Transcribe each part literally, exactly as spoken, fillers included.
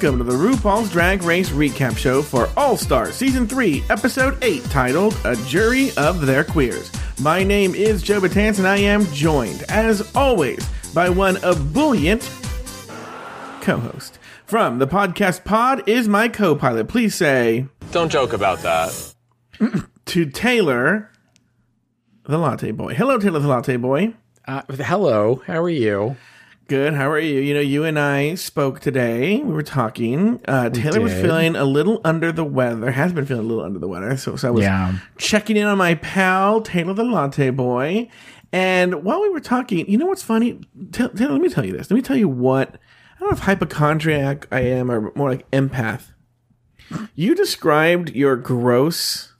Welcome to the RuPaul's Drag Race recap show for All-Stars Season three, Episode eight, titled A Jury of Their Queers. My name is Joe Batanz, and I am joined, as always, by one ebullient co-host. From the podcast Pod Is My Copilot, please say... Don't joke about that. To Taylor the Latte Boy. Hello, Taylor the Latte Boy. Uh, hello, how are you? Good. How are you? You know, you and I spoke today. We were talking. Uh, we Taylor did. was feeling a little under the weather. Has been feeling a little under the weather. So, so I was yeah. checking in on my pal, Taylor the Latte Boy. And while we were talking, you know what's funny? Taylor, let me tell you this. Let me tell you what. I don't know if hypochondriac I am or more like empath. You described your gross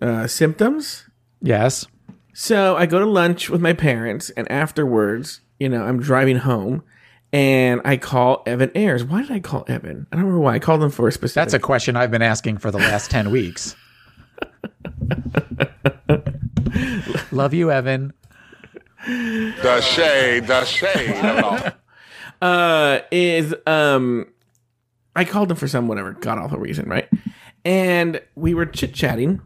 uh, symptoms. Yes. So I go to lunch with my parents, and afterwards... You know, I'm driving home, and I call Evan Ayers. Why did I call Evan? I don't remember why. I called him for a specific... That's a question I've been asking for the last ten weeks. Love you, Evan. The shade, the shade. uh, is, um, I called him for some whatever god-awful reason, right? And we were chit-chatting.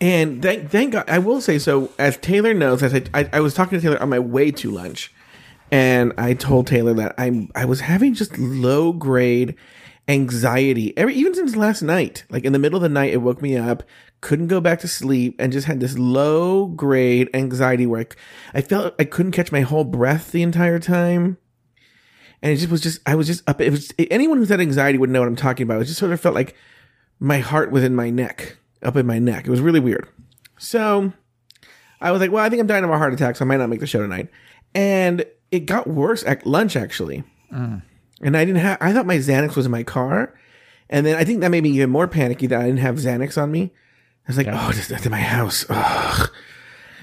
And thank, thank God, I will say so, as Taylor knows, as I, I, I was talking to Taylor on my way to lunch, and I told Taylor that I I was having just low-grade anxiety, every, even since last night. Like, in the middle of the night, it woke me up, couldn't go back to sleep, and just had this low-grade anxiety where I, I felt I couldn't catch my whole breath the entire time. And it just was just, I was just up. It was, anyone who's had anxiety would know what I'm talking about. It just sort of felt like my heart was in my neck. Up in my neck. It was really weird. So I was like, well, I think I'm dying of a heart attack, so I might not make the show tonight. And it got worse at lunch, actually. Mm. And I didn't have, I thought my Xanax was in my car. And then I think that made me even more panicky that I didn't have Xanax on me. I was like, yeah. oh, that's in my house. Ugh.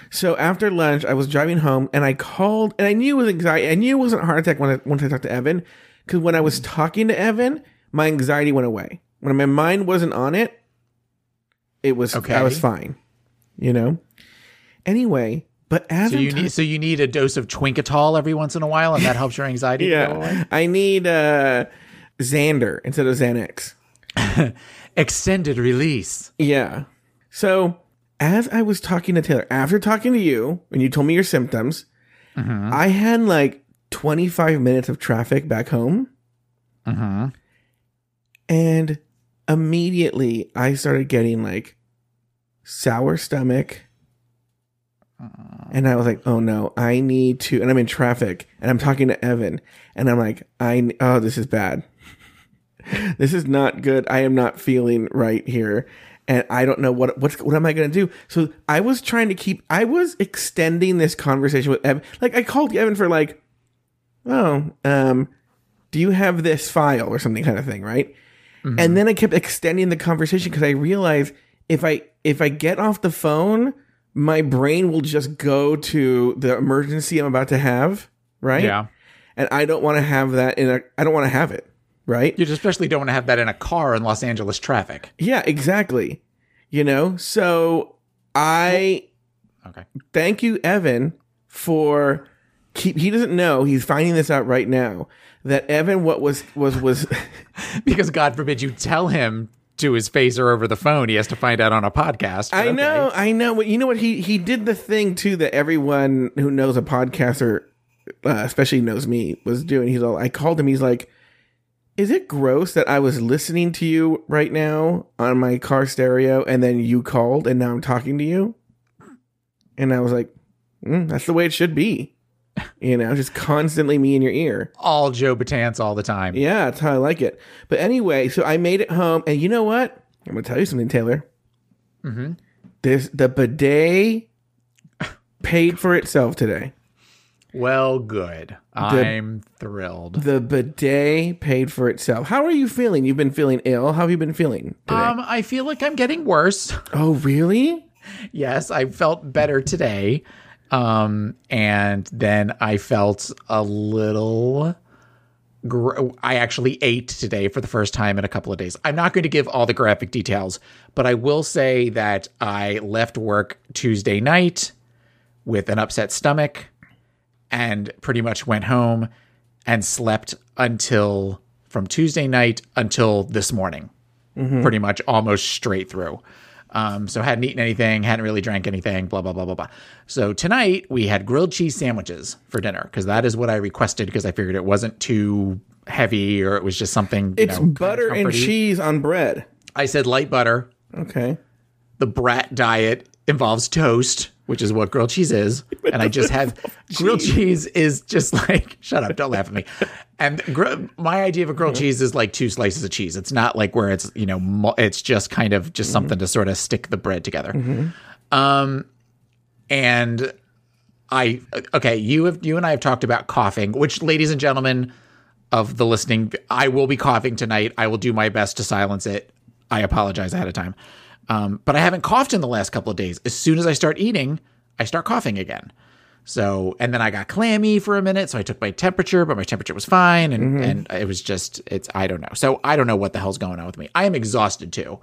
So after lunch, I was driving home and I called, and I knew it was anxiety. I knew it wasn't a heart attack when I, once I talked to Evan, because when I was talking to Evan, my anxiety went away. When my mind wasn't on it, It was okay. I was fine, you know. Anyway, but as so you t- need, so you need a dose of Twinkatol every once in a while, and that helps your anxiety. yeah, go away. I need uh, Xander instead of Xanax. Extended release. Yeah. So as I was talking to Taylor after talking to you, and you told me your symptoms, mm-hmm. I had like twenty-five minutes of traffic back home, mm-hmm. and. Immediately, I started getting like sour stomach, and I was like, "Oh no, I need to." And I'm in traffic, and I'm talking to Evan, and I'm like, "I oh, this is bad. This is not good. I am not feeling right here, and I don't know what what's what am I going to do." So I was trying to keep. I was extending this conversation with Evan. Like I called Evan for like, "Oh, um, do you have this file or something?" kind of thing, right? Mm-hmm. And then I kept extending the conversation because I realized if I if I get off the phone, my brain will just go to the emergency I'm about to have, right? Yeah. And I don't want to have that in a – I don't want to have it, right? You especially don't want to have that in a car in Los Angeles traffic. Yeah, exactly. You know? So I – Okay. Thank you, Evan, for keep, – he doesn't know. He's finding this out right now. That Evan, what was, was, was. Because God forbid you tell him to his face or over the phone. He has to find out on a podcast. I okay. know, I know. You know what? He, he did the thing too that everyone who knows a podcaster, uh, especially knows me, was doing. He's all, I called him. He's like, is it gross that I was listening to you right now on my car stereo and then you called and now I'm talking to you? And I was like, mm, that's the way it should be. You know, just constantly me in your ear. All Joe Batanz all the time. Yeah, that's how I like it. But anyway, so I made it home. And you know what? I'm going to tell you something, Taylor. Mm-hmm. This, the bidet paid for itself today. Well, good. The, I'm thrilled. The bidet paid for itself. How are you feeling? You've been feeling ill. How have you been feeling today? Um, I feel like I'm getting worse. Oh, really? Yes, I felt better today. Um, and then I felt a little, gr- I actually ate today for the first time in a couple of days. I'm not going to give all the graphic details, but I will say that I left work Tuesday night with an upset stomach and pretty much went home and slept until from Tuesday night until this morning, mm-hmm. pretty much almost straight through. Um, so hadn't eaten anything, hadn't really drank anything, blah, blah, blah, blah, blah. So tonight we had grilled cheese sandwiches for dinner because that is what I requested because I figured it wasn't too heavy or it was just something. You it's know, butter and cheese on bread. I said light butter. Okay. The brat diet involves toast, which is what grilled cheese is. And I just have grilled cheese is just like, shut up, don't laugh at me. And gr- my idea of a grilled mm-hmm. cheese is like two slices of cheese. It's not like where it's, you know, mo- it's just kind of just mm-hmm. something to sort of stick the bread together. Mm-hmm. Um, and I, okay, you have, you and I have talked about coughing, which, ladies and gentlemen of the listening, I will be coughing tonight. I will do my best to silence it. I apologize ahead of time. Um, but I haven't coughed in the last couple of days. As soon as I start eating, I start coughing again. So, and then I got clammy for a minute. So I took my temperature, but my temperature was fine. And, mm-hmm. and it was just, it's, I don't know. So I don't know what the hell's going on with me. I am exhausted too.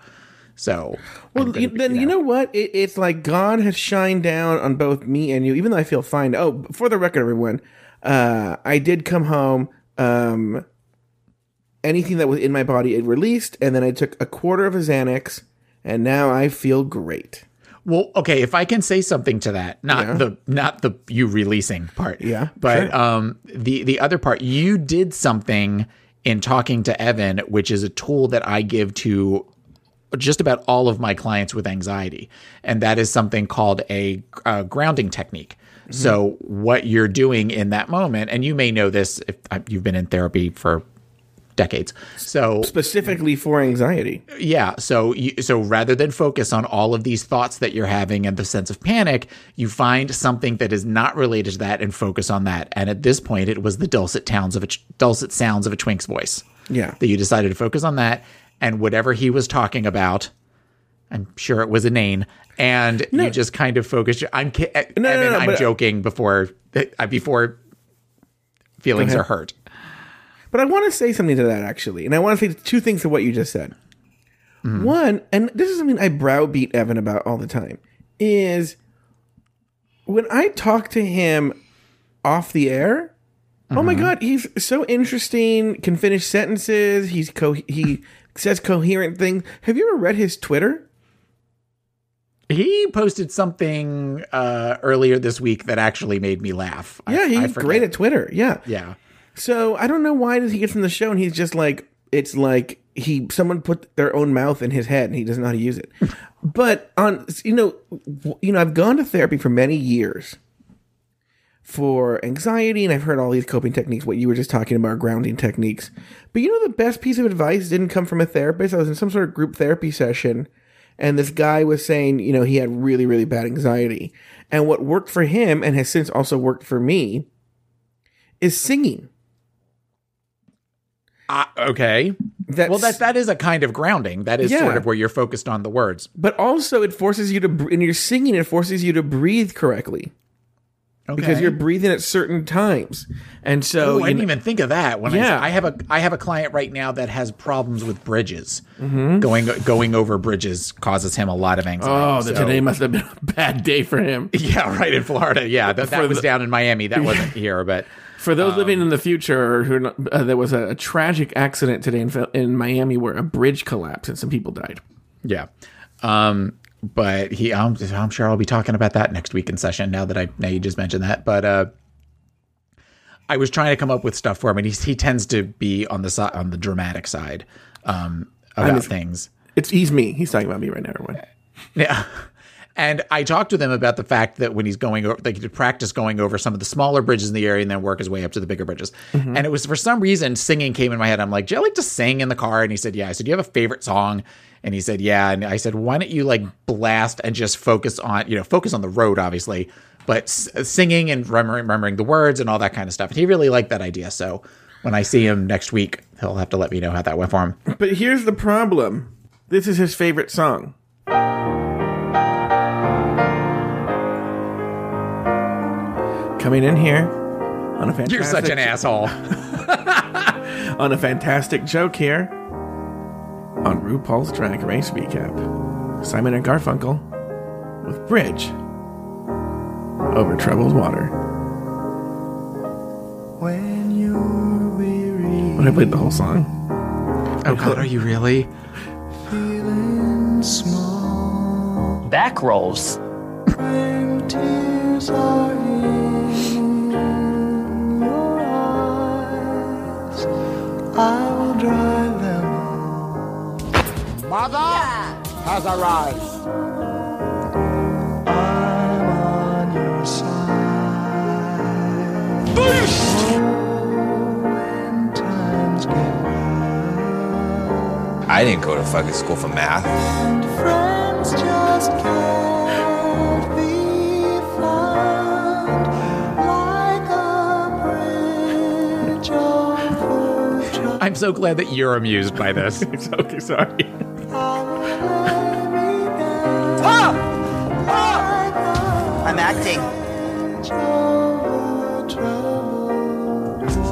So. Well, gonna, then you know, you know what? It, it's like God has shined down on both me and you, even though I feel fine. Oh, for the record, everyone, uh, I did come home. Um, anything that was in my body, it released. And then I took a quarter of a Xanax. And now I feel great. Well, okay, if I can say something to that, not yeah. the not the you releasing part. Yeah. But sure. um, the, the other part, you did something in talking to Evan, which is a tool that I give to just about all of my clients with anxiety. And that is something called a, a grounding technique. Mm-hmm. So what you're doing in that moment, and you may know this if you've been in therapy for decades. So specifically for anxiety. Yeah. So, you, so rather than focus on all of these thoughts that you're having and the sense of panic, you find something that is not related to that and focus on that. And at this point, it was the dulcet tones of a dulcet sounds of a twink's voice. Yeah. That you decided to focus on that and whatever he was talking about. I'm sure it was inane, and no. you just kind of focused. I'm ki- no, Evan, no, no, no, I'm joking. Before before feelings are hurt. But I want to say something to that, actually. And I want to say two things to what you just said. Mm. One, and this is something I browbeat Evan about all the time, is when I talk to him off the air, mm-hmm. oh my God, he's so interesting, can finish sentences, he's co- he says coherent things. Have you ever read his Twitter? He posted something uh, earlier this week that actually made me laugh. Yeah, I, he's I forget. Great at Twitter. Yeah. Yeah. So I don't know why does he get from the show and he's just like, it's like he, someone put their own mouth in his head and he doesn't know how to use it. But on, you know, you know, I've gone to therapy for many years for anxiety and I've heard all these coping techniques, what you were just talking about, grounding techniques. But you know, the best piece of advice didn't come from a therapist. I was in some sort of group therapy session and this guy was saying, you know, he had really, really bad anxiety and what worked for him and has since also worked for me is singing. Uh, okay. That's, well, that that is a kind of grounding. That is yeah. sort of where you're focused on the words. But also it forces you to, and you're singing, it forces you to breathe correctly. Okay. Because you're breathing at certain times. And so Ooh, I didn't know, even think of that. When yeah. I, I have a I have a client right now that has problems with bridges. Mm-hmm. Going going over bridges causes him a lot of anxiety. Oh, so. Today must have been a bad day for him. Yeah, right in Florida. Yeah, that, that was the, down in Miami. That wasn't here, but... For those um, living in the future, who uh, there was a, a tragic accident today in, in Miami where a bridge collapsed and some people died. Yeah, um, but he, I'm, I'm sure I'll be talking about that next week in session. Now that I, now you just mentioned that, but uh, I was trying to come up with stuff for him, and he he tends to be on the si- on the dramatic side um, about I mean, things. It's he's me. He's talking about me right now, everyone. Yeah. And I talked with him about the fact that when he's going over, like, he could practice going over some of the smaller bridges in the area and then work his way up to the bigger bridges. Mm-hmm. And it was, for some reason, singing came in my head. I'm like, do you like to sing in the car? And he said, yeah. I said, do you have a favorite song? And he said, yeah. And I said, why don't you like blast and just focus on, you know, focus on the road, obviously, but s- singing and remembering, remembering the words and all that kind of stuff. And he really liked that idea. So when I see him next week, he'll have to let me know how that went for him. But here's the problem. This is his favorite song. Coming in here on a fantastic... You're such an asshole. On a fantastic joke here on RuPaul's Drag Race Recap. Simon and Garfunkel with Bridge Over Troubled Water. When you're weary... But I played the whole song. Oh God, are you really? Feeling small. Back rolls. Tears are in your eyes. I will dry them all. Mother yeah. has arrived. I'm on your side. Beast! I didn't go to fucking school for math. Friends just can't be found like a bridge over troubled. I'm so glad that you're amused by this. It's okay, sorry. I'm acting.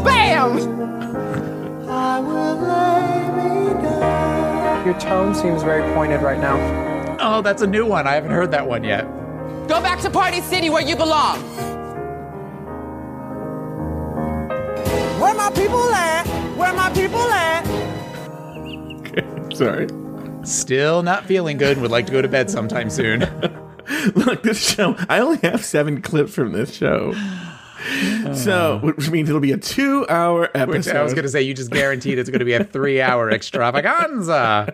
Bam! I will lay me down. Your tone seems very pointed right now. Oh, that's a new one. I haven't heard that one yet. Go back to Party City where you belong. Where my people at? Where my people at? Sorry. Still not feeling good and would like to go to bed sometime soon. Look, this show, I only have seven clips from this show. Uh, so, which means it'll be a two-hour episode. Which I was going to say, you just guaranteed it's going to be a three-hour extravaganza.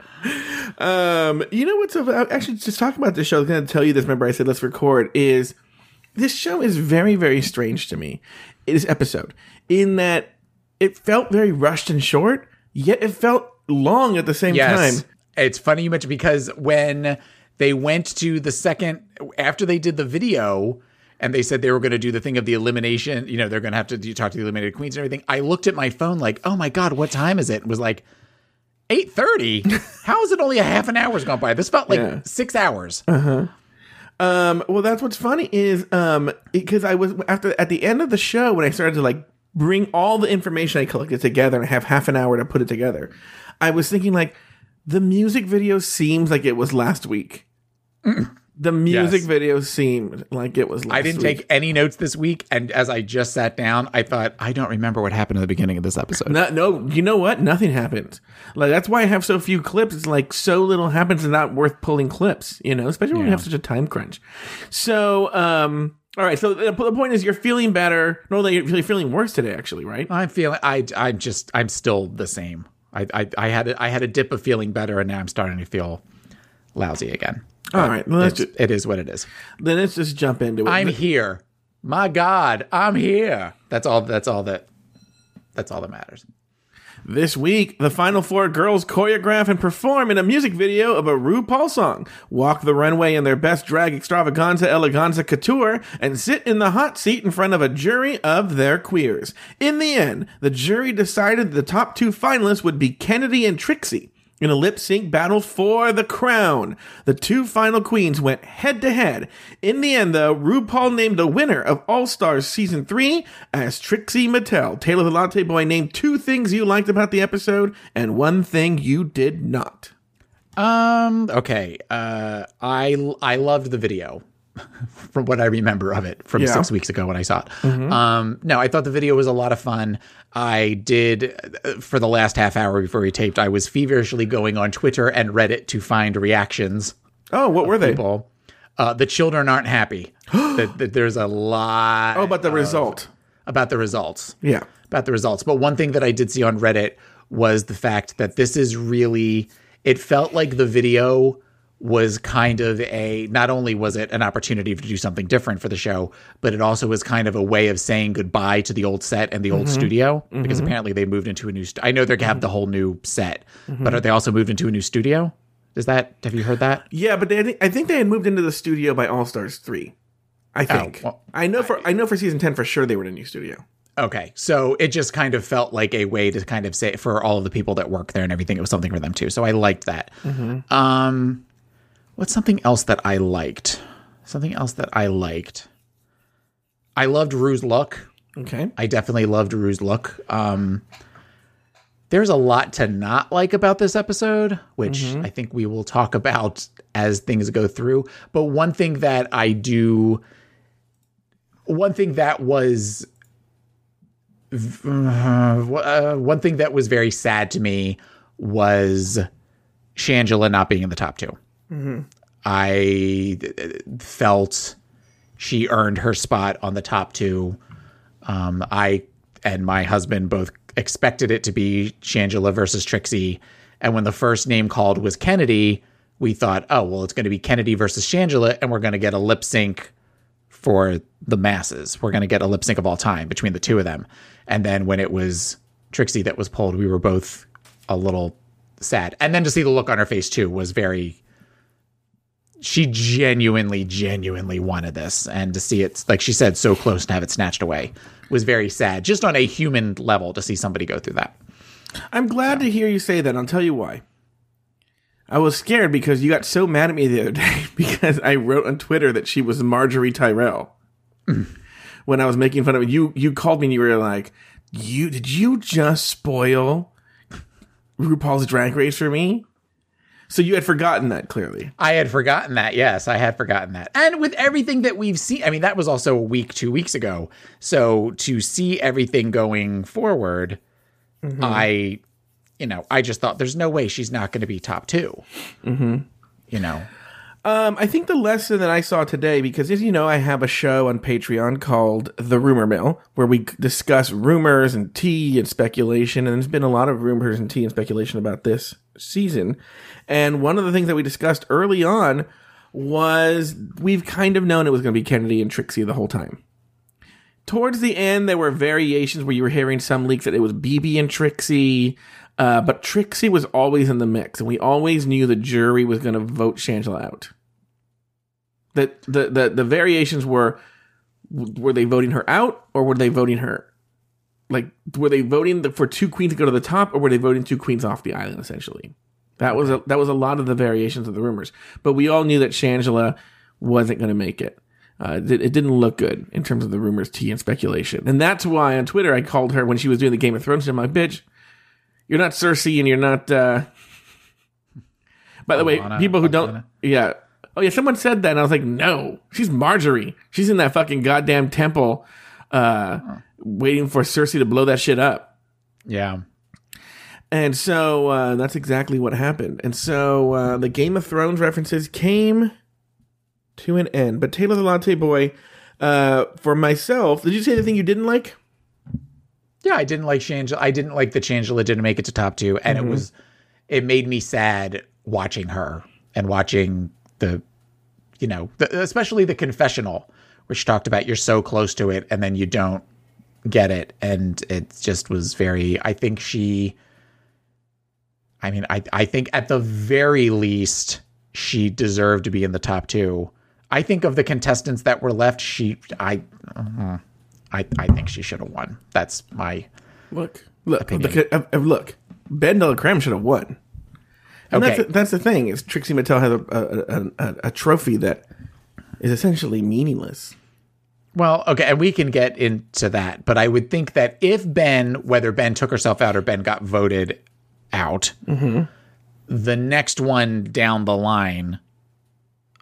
Um, you know what's about, actually just talking about this show? I was going to tell you this. Remember, I said let's record. Is this show is very, very strange to me. It is episode in that it felt very rushed and short, yet it felt long at the same yes. time. It's funny you mentioned because when they went to the second after they did the video. And they said they were going to do the thing of the elimination. You know, they're going to have to do, talk to the eliminated queens and everything. I looked at my phone like, oh, my God, what time is it? It was like eight thirty. How is it only a half an hour's gone by? This felt like yeah. six hours. Uh-huh. Um, well, that's what's funny is um, because I was after at the end of the show when I started to, like, bring all the information I collected together and I have half an hour to put it together. I was thinking, like, the music video seems like it was last week. Mm-mm. The music yes. video seemed like it was last week. I didn't week. take any notes this week, and as I just sat down, I thought, I don't remember what happened at the beginning of this episode. No, no you know what? Nothing happened. Like, that's why I have so few clips. It's like so little happens and not worth pulling clips, you know? Especially when yeah. you have such a time crunch. So, um, all right. So the, the point is you're feeling better. No, you're feeling worse today, actually, right? I'm feeling – I I'm just – I'm still the same. I, I, I, had a, I had a dip of feeling better, and now I'm starting to feel lousy again. But all right, well, let's just, it is what it is. Then let's just jump into it. I'm let's, here. My God, I'm here. That's all. That's all that. That's all that matters. This week, the final four girls choreograph and perform in a music video of a RuPaul song, walk the runway in their best drag extravaganza eleganza couture, and sit in the hot seat in front of a jury of their queers. In the end, the jury decided the top two finalists would be Kennedy and Trixie. In a lip-sync battle for the crown, the two final queens went head-to-head. In the end, though, RuPaul named the winner of All-Stars Season three as Trixie Mattel. Taylor the Latte Boy named two things you liked about the episode and one thing you did not. Um, okay. Uh, I, I loved the video from what I remember of it from yeah. six weeks ago when I saw it. Mm-hmm. Um, no, I thought the video was a lot of fun. I did uh, for the last half hour before we taped, I was feverishly going on Twitter and Reddit to find reactions. Oh, what were they? People. Uh, the children aren't happy. the, the, there's a lot. Oh, about the of, result. About the results. Yeah. About the results. But one thing that I did see on Reddit was the fact that this is really, it felt like the video was kind of a, not only was it an opportunity to do something different for the show, but it also was kind of a way of saying goodbye to the old set and the mm-hmm. old studio, mm-hmm. because apparently they moved into a new, st- I know they have mm-hmm. the whole new set, mm-hmm. but are they also moved into a new studio? Is that, have you heard that? Yeah, but they, I think they had moved into the studio by All-Stars three, I think. Oh, well, I know for I, I know for Season ten for sure they were in a new studio. Okay, so it just kind of felt like a way to kind of say, for all of the people that work there and everything, it was something for them too, so I liked that. Mm-hmm. Um... What's something else that I liked? Something else that I liked. I loved Rue's look. Okay. I definitely loved Rue's look. Um, there's a lot to not like about this episode, which mm-hmm. I think we will talk about as things go through. But one thing that I do, one thing that was, uh, one thing that was very sad to me was Shangela not being in the top two. Mm-hmm. I felt she earned her spot on the top two. Um, I and my husband both expected it to be Shangela versus Trixie. And when the first name called was Kennedy, we thought, oh, well, it's going to be Kennedy versus Shangela, and we're going to get a lip sync for the masses. We're going to get a lip sync of all time between the two of them. And then when it was Trixie that was pulled, we were both a little sad. And then to see the look on her face, too, was very... She genuinely, genuinely wanted this. And to see it, like she said, so close to have it snatched away was very sad, just on a human level, to see somebody go through that. I'm glad so. to hear you say that. I'll tell you why. I was scared because you got so mad at me the other day because I wrote on Twitter that she was Marjorie Tyrell. When I was making fun of it, you, you called me and you were like, "You did you just spoil RuPaul's Drag Race for me?" So you had forgotten that, clearly. I had forgotten that, yes. I had forgotten that. And with everything that we've seen, I mean, that was also a week, two weeks ago. So to see everything going forward, mm-hmm. I... You know, I just thought there's no way she's not going to be top two. Mm-hmm. You know, um, I think the lesson that I saw today, because as you know, I have a show on Patreon called The Rumor Mill, where we discuss rumors and tea and speculation. And there's been a lot of rumors and tea and speculation about this season. And one of the things that we discussed early on was we've kind of known it was going to be Kennedy and Trixie the whole time. Towards the end, there were variations where you were hearing some leaks that it was BeBe and Trixie. Uh, but Trixie was always in the mix, and we always knew the jury was going to vote Shangela out. That the, the the variations were, were they voting her out, or were they voting her, like, were they voting the, for two queens to go to the top, or were they voting two queens off the island? Essentially, that was a, that was a lot of the variations of the rumors. But we all knew that Shangela wasn't going to make it. Uh, it, it didn't look good in terms of the rumors, tea, and speculation, and that's why on Twitter I called her when she was doing the Game of Thrones. I'm like, bitch. You're not Cersei, and you're not... Uh... By the way, people who don't... Yeah. Oh, yeah, someone said that, and I was like, no. She's Margaery. She's in that fucking goddamn temple uh, oh. waiting for Cersei to blow that shit up. Yeah. And so uh, that's exactly what happened. And so uh, the Game of Thrones references came to an end. But Taylor the Latte Boy, uh, for myself... Did you say the thing you didn't like? Yeah, I didn't like Shangela. I didn't like that Shangela didn't make it to top two. And mm-hmm. it was, it made me sad watching her and watching the, you know, the, especially the confessional, which talked about you're so close to it and then you don't get it. And it just was very, I think she, I mean, I, I think at the very least, she deserved to be in the top two. I think of the contestants that were left, she, I, uh, I, I think she should have won. That's my look. Look, look, look. Ben DeLaCreme should have won. And okay, that's, that's the thing. Is Trixie Mattel has a a, a a trophy that is essentially meaningless. Well, okay, and we can get into that. But I would think that if Ben, whether Ben took herself out or Ben got voted out, mm-hmm. the next one down the line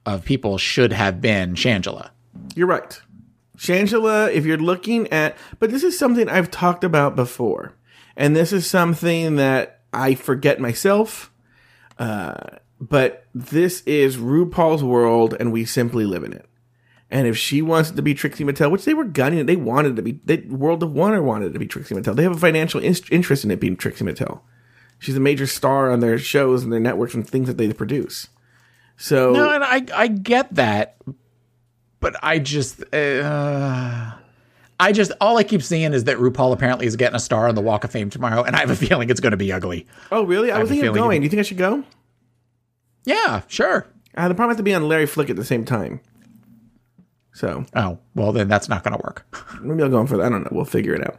of people should have been Shangela. You're right. Shangela, if you're looking at, but this is something I've talked about before, and this is something that I forget myself, uh, but this is RuPaul's world, and we simply live in it. And if she wants to be Trixie Mattel, which they were gunning it, they wanted to be, they, World of Wonder wanted to be Trixie Mattel. They have a financial in- interest in it being Trixie Mattel. She's a major star on their shows and their networks and things that they produce. So no, and I I get that. But I just, uh, I just, all I keep seeing is that RuPaul apparently is getting a star on the Walk of Fame tomorrow, and I have a feeling it's going to be ugly. Oh, really? I, I was thinking of going. Do you think I should go? Yeah, sure. Uh, the problem has to be on Larry Flick at the same time. So. Oh, well, then that's not going to work. Maybe I'll go in for that. I don't know. We'll figure it out.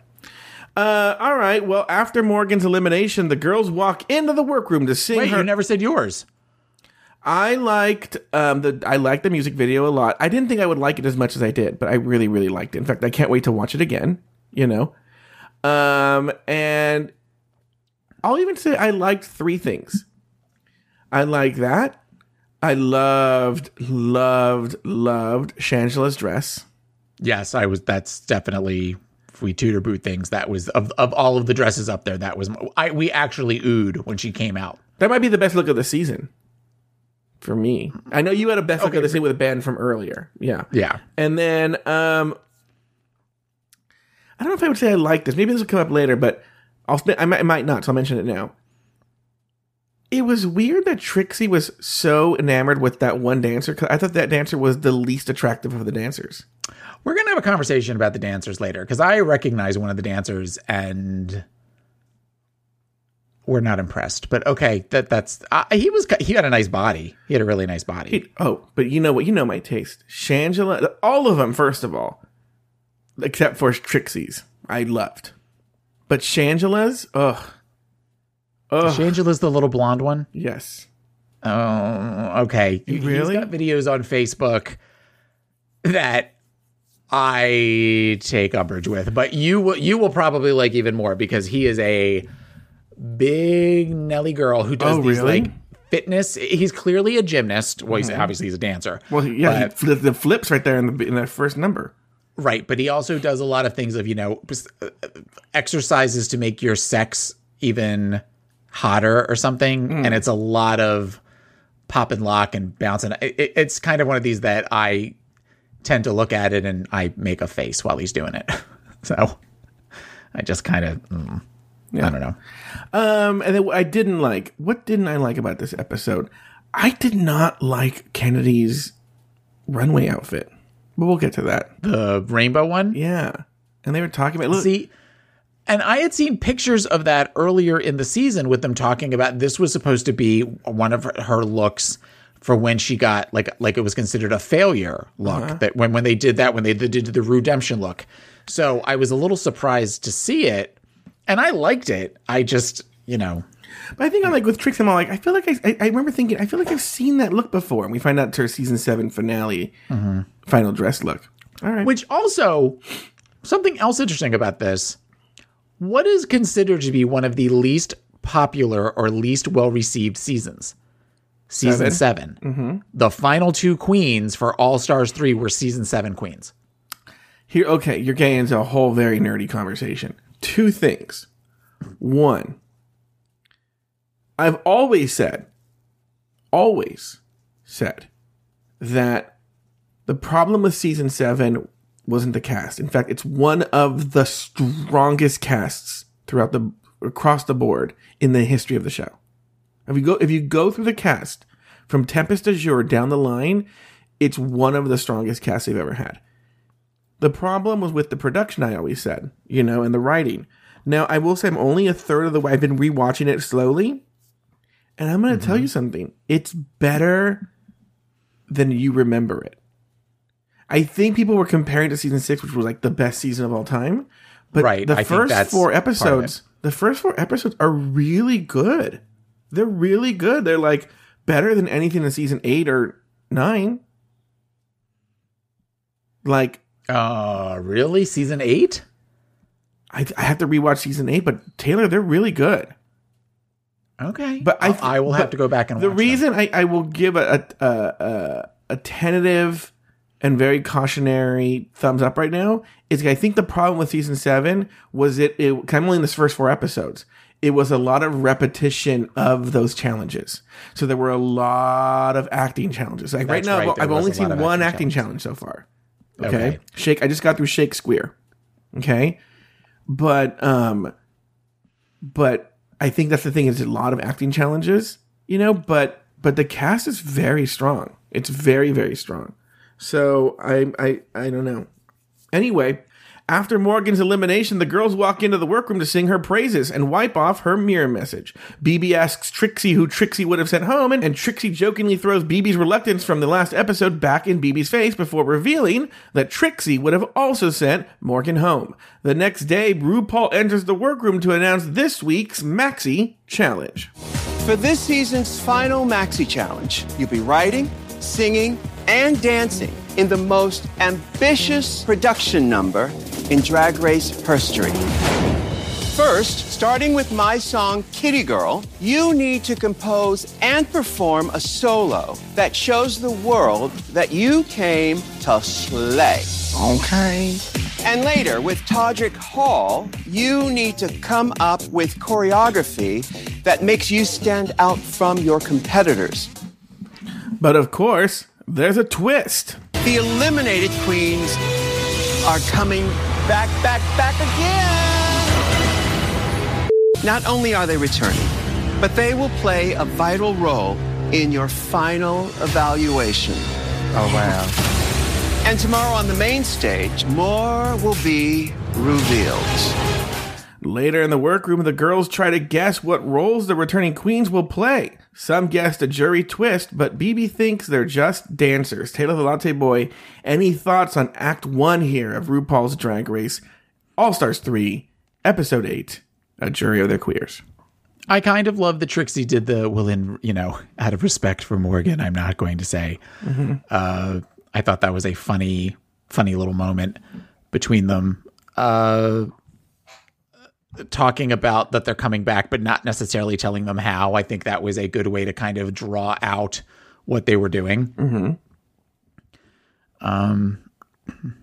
Uh, all right. Well, after Morgan's elimination, the girls walk into the workroom to sing. Wait, her- you never said yours. I liked um, the I liked the music video a lot. I didn't think I would like it as much as I did, but I really, really liked it. In fact, I can't wait to watch it again, you know. Um, and I'll even say I liked three things. I liked that. I loved, loved, loved Shangela's dress. Yes, I was. That's definitely if we Tudor boot things, that was of of all of the dresses up there, that was I we actually oohed when she came out. That might be the best look of the season for me. I know you had a best okay. look of the season with Ben from earlier. Yeah. Yeah. And then um I don't know if I would say I like this. Maybe this will come up later, but I'll spend, I might, I might not, so I'll mention it now. It was weird that Trixie was so enamored with that one dancer. I thought that dancer was the least attractive of the dancers. We're going to have a conversation about the dancers later, because I recognize one of the dancers and we're not impressed. But okay, that that's uh, he was he had a nice body. He had a really nice body. He, oh, but you know what? You know my taste. Shangela, all of them, first of all, except for Trixie's, I loved. But Shangela's, ugh. Ugh. Shangela's the little blonde one? Yes. Oh, okay. Really? He's got videos on Facebook that I take umbrage with, but you will, you will probably like even more, because he is a big Nelly girl who does oh, these really? like fitness. He's clearly a gymnast. Well, he's, obviously he's a dancer. Well, yeah, but, he, the flips right there in the in that first number. Right, but he also does a lot of things of, you know, exercises to make your sex even hotter or something, mm. and it's a lot of pop and lock and bouncing. It, it's kind of one of these that I tend to look at it and I make a face while he's doing it. So I just kind of, mm, yeah. I don't know. Um, and then what I didn't like, what didn't I like about this episode? I did not like Kennedy's runway outfit. But we'll get to that. The rainbow one? Yeah. And they were talking about... Look. See, and I had seen pictures of that earlier in the season with them talking about this was supposed to be one of her looks for when she got, like, like it was considered a failure look. Uh-huh. That when, when they did that, when they did the redemption look. So I was a little surprised to see it. And I liked it. I just, you know... But I think I'm like with Trixie, I'm all like, I feel like I, I I remember thinking, I feel like I've seen that look before. And we find out it's her season seven finale, mm-hmm. final dress look. All right. Which also, something else interesting about this, what is considered to be one of the least popular or least well-received seasons? Season seven. seven. Mm-hmm. The final two queens for All-Stars three were season seven queens. Here, okay, you're getting into a whole very nerdy conversation. Two things. One. I've always said, always said that the problem with season seven wasn't the cast. In fact, it's one of the strongest casts throughout the across the board in the history of the show. If you go if you go through the cast from Tempest Azure down the line, it's one of the strongest casts they've ever had. The problem was with the production, I always said, you know, and the writing. Now, I will say I'm only a third of the way. I've been rewatching it slowly. And I'm going to mm-hmm. tell you something. It's better than you remember it. I think people were comparing to season six, which was like the best season of all time. But right. the I first four episodes, the first four episodes are really good. They're really good. They're like better than anything in season eight or nine. Like, uh, really? Season eight? I, I have to rewatch season eight, but Taylor, they're really good. Okay, but I, th- I will but have to go back and watch them. The reason I, I will give a a, a a tentative and very cautionary thumbs up right now is I think the problem with season seven was it, it I'm only in this first four episodes. It was a lot of repetition of those challenges. So there were a lot of acting challenges. Like That's right now, right, I've, I've only seen one acting, acting challenge so far. Okay? okay, Shake. I just got through Shake Square. Okay, but um, but. I think that's the thing is a lot of acting challenges, you know, but but the cast is very strong. It's very, very strong. So I I I don't know. Anyway, after Morgan's elimination, the girls walk into the workroom to sing her praises and wipe off her mirror message. BeBe asks Trixie who Trixie would have sent home, and, and Trixie jokingly throws BeBe's reluctance from the last episode back in BeBe's face before revealing that Trixie would have also sent Morgan home. The next day, RuPaul enters the workroom to announce this week's Maxi Challenge. For this season's final Maxi Challenge, you'll be writing, singing, and dancing in the most ambitious production number in Drag Race history. First, starting with my song, Kitty Girl, you need to compose and perform a solo that shows the world that you came to slay. Okay. And later, with Todrick Hall, you need to come up with choreography that makes you stand out from your competitors. But of course, there's a twist. The eliminated queens are coming back, back, back again. Not only are they returning, but they will play a vital role in your final evaluation. Oh, wow. And tomorrow on the main stage, more will be revealed. Later in the workroom, the girls try to guess what roles the returning queens will play. Some guessed a jury twist, but BeBe thinks they're just dancers. Taylor the Latte Boy, any thoughts on Act one here of RuPaul's Drag Race, All-Stars three, Episode eight, A Jury of Their Queers? I kind of love that Trixie did the, well, in, you know, out of respect for Morgan, I'm not going to say, mm-hmm. uh... I thought that was a funny, funny little moment between them, uh, talking about that they're coming back, but not necessarily telling them how. I think that was a good way to kind of draw out what they were doing. Mm-hmm. Um,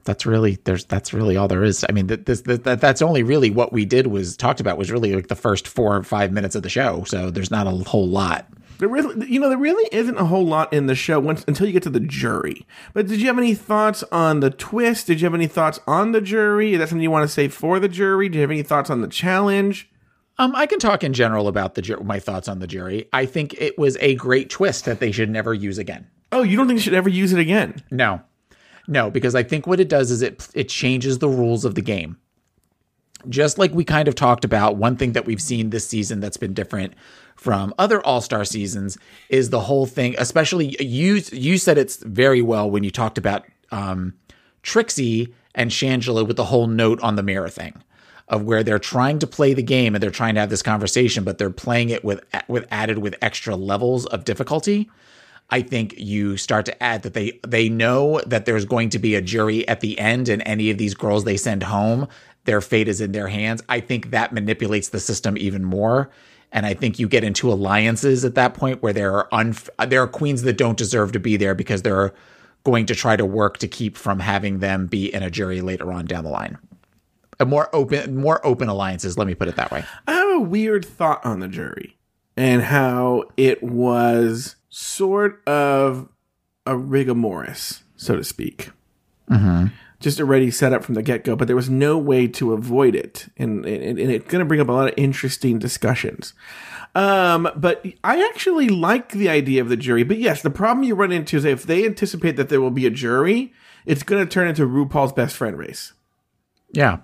that's really there's that's really all there is. I mean, that this that that's only really what we did was talked about was really like the first four or five minutes of the show. So there's not a whole lot. There really, you know, there really isn't a whole lot in the show once until you get to the jury. But did you have any thoughts on the twist? Did you have any thoughts on the jury? Is that something you want to say for the jury? Do you have any thoughts on the challenge? Um, I can talk in general about the ju- my thoughts on the jury. I think it was a great twist that they should never use again. Oh, you don't think they should ever use it again? No, no, because I think what it does is it it changes the rules of the game. Just like we kind of talked about, one thing that we've seen this season that's been different from other All-Star seasons is the whole thing, especially you you said it's very well when you talked about um, Trixie and Shangela with the whole note on the mirror thing of where they're trying to play the game and they're trying to have this conversation, but they're playing it with with added with extra levels of difficulty. I think you start to add that they they know that there's going to be a jury at the end, and any of these girls they send home, their fate is in their hands. I think that manipulates the system even more. And I think you get into alliances at that point where there are unf- there are queens that don't deserve to be there because they're going to try to work to keep from having them be in a jury later on down the line. A more open, more open alliances, let me put it that way. I have a weird thought on the jury and how it was sort of a rigor mortis, so to speak. Mm-hmm. Just already set up from the get-go, but there was no way to avoid it. And, and, and it's going to bring up a lot of interesting discussions. Um, but I actually like the idea of the jury. But yes, the problem you run into is if they anticipate that there will be a jury, it's going to turn into RuPaul's Best Friend Race. Yeah.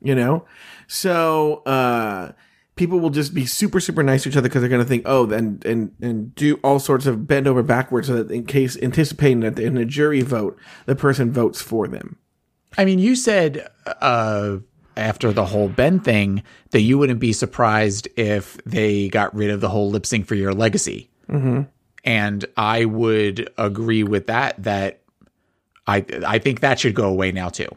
You know? So uh, people will just be super, super nice to each other because they're going to think, oh, and, and, and do all sorts of bend over backwards so that in case anticipating that in a jury vote, the person votes for them. I mean, you said uh, after the whole Ben thing that you wouldn't be surprised if they got rid of the whole lip sync for your legacy. Mm-hmm. And I would agree with that, that I I think that should go away now, too.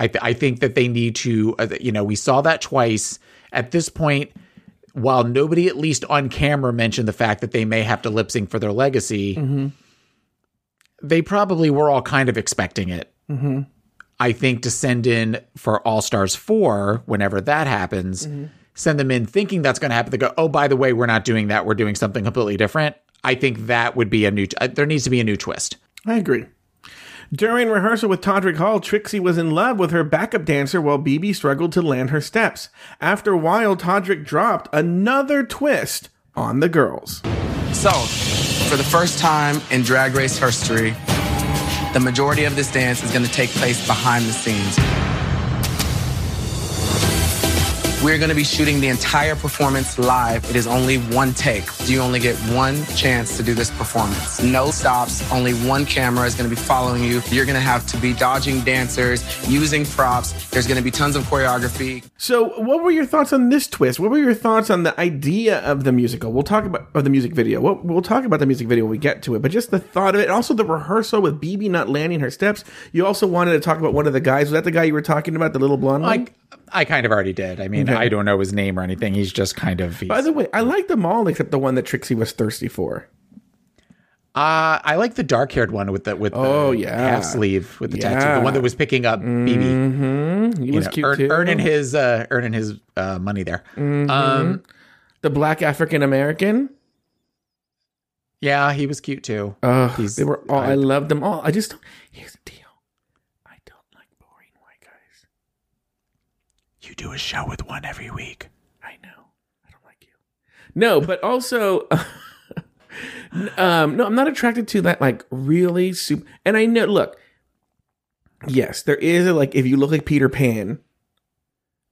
I, th- I think that they need to, uh, you know, we saw that twice. At this point, while nobody, at least on camera, mentioned the fact that they may have to lip sync for their legacy, mm-hmm. they probably were all kind of expecting it. Mm-hmm. I think to send in for All-Stars four, whenever that happens, mm-hmm. send them in thinking that's going to happen. They go, oh, by the way, we're not doing that. We're doing something completely different. I think that would be a new, t- uh, there needs to be a new twist. I agree. During rehearsal with Todrick Hall, Trixie was in love with her backup dancer while BeBe struggled to land her steps. After a while, Todrick dropped another twist on the girls. So, for the first time in Drag Race history, the majority of this dance is going to take place behind the scenes. We're going to be shooting the entire performance live. It is only one take. You only get one chance to do this performance. No stops. Only one camera is going to be following you. You're going to have to be dodging dancers, using props. There's going to be tons of choreography. So what were your thoughts on this twist? What were your thoughts on the idea of the musical? We'll talk about of the music video. We'll, we'll talk about the music video when we get to it. But just the thought of it. Also the rehearsal with BeBe not landing her steps. You also wanted to talk about one of the guys. Was that the guy you were talking about, the little blonde one? I kind of already did. I mean, okay. I don't know his name or anything. He's just kind of... By the way, I like them all except the one that Trixie was thirsty for. Uh, I like the dark-haired one with the with oh, the yeah. half sleeve with the yeah. tattoo. The one that was picking up mm-hmm. BeBe. He you was know, cute earn, too. Earning his uh, earning his uh, money there. Mm-hmm. Um, the black African American. Yeah, he was cute too. Uh, These, they were all. I, I love them all. I just here's the deal. I don't like boring white guys. You do a show with one every week. I know. I don't like you. No, but also. Um, no, I'm not attracted to that, like, really super. And I know, look, yes, there is a, like, if you look like Peter Pan,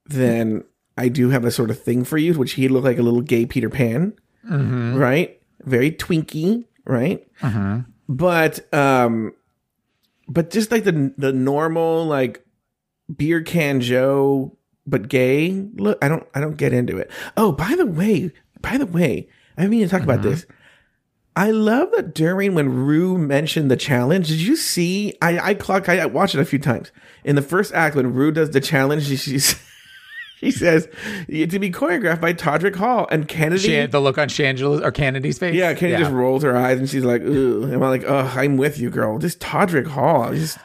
then I do have a sort of thing for you, which he looked like a little gay Peter Pan, mm-hmm. right? Very twinky, right? Uh-huh. But, um, but just like the the normal, like, beer can Joe, but gay look, I don't, I don't get into it. Oh, by the way, by the way, I haven't even talked uh-huh. about this. I love that during when Rue mentioned the challenge, did you see? I I clocked. I, I watched it a few times. In the first act, when Rue does the challenge, she she's, she says to be choreographed by Todrick Hall and Kennedy. She had the look on Shangela or Kennedy's face. Yeah, Kennedy yeah. just rolls her eyes and she's like, "Ooh," and I'm like, "Oh, I'm with you, girl." This Todrick Hall. Just...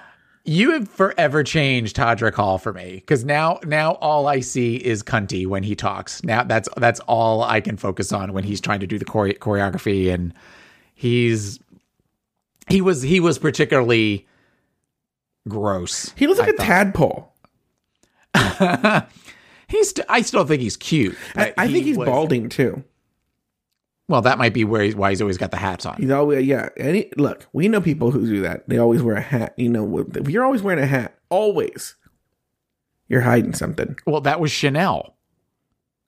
You have forever changed Todrick Hall for me because now now all I see is cunty when he talks. Now that's that's all I can focus on when he's trying to do the chore- choreography and. He's he was he was particularly gross. He looks like I a thought. tadpole. he's st- I still think he's cute. I, I he think he's was, balding too. Well, that might be where he's, why he's always got the hats on. He's always yeah. Any, look, we know people who do that. They always wear a hat. You know, if you're always wearing a hat, always you're hiding something. Well, that was Chanel.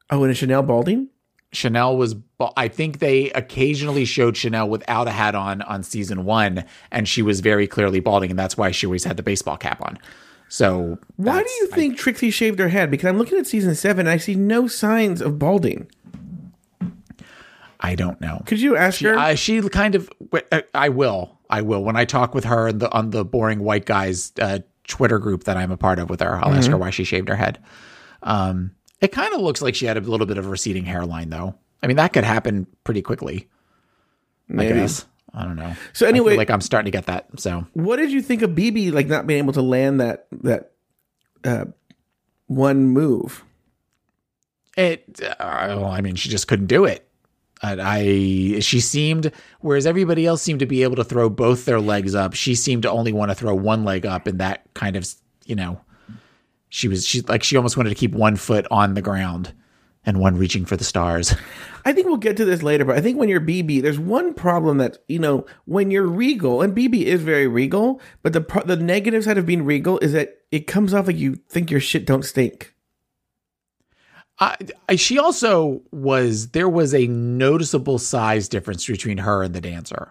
Oh, and is Chanel balding? Chanel was, I think they occasionally showed Chanel without a hat on on season one, and she was very clearly balding, and that's why she always had the baseball cap on. So why do you think I, Trixie shaved her head? Because I'm looking at season seven, and I see no signs of balding. I don't know. Could you ask she, her? Uh, she kind of, I will, I will. When I talk with her on the, on the boring white guys uh, Twitter group that I'm a part of with her, I'll mm-hmm. ask her why she shaved her head. Um, It kind of looks like she had a little bit of a receding hairline, though. I mean, that could happen pretty quickly. Maybe. I guess. I don't know. So anyway, I feel like I'm starting to get that. So, what did you think of BeBe like not being able to land that that uh, one move? It. Uh, well, I mean, she just couldn't do it. And I she seemed whereas everybody else seemed to be able to throw both their legs up, she seemed to only want to throw one leg up, and that kind of you know. She was she like she almost wanted to keep one foot on the ground and one reaching for the stars. I think we'll get to this later, but I think when you're BeBe, there's one problem that, you know, when you're regal, and BeBe is very regal, but the pro- the negative side of being regal is that it comes off like you think your shit don't stink. I, I, she also was there was a noticeable size difference between her and the dancer.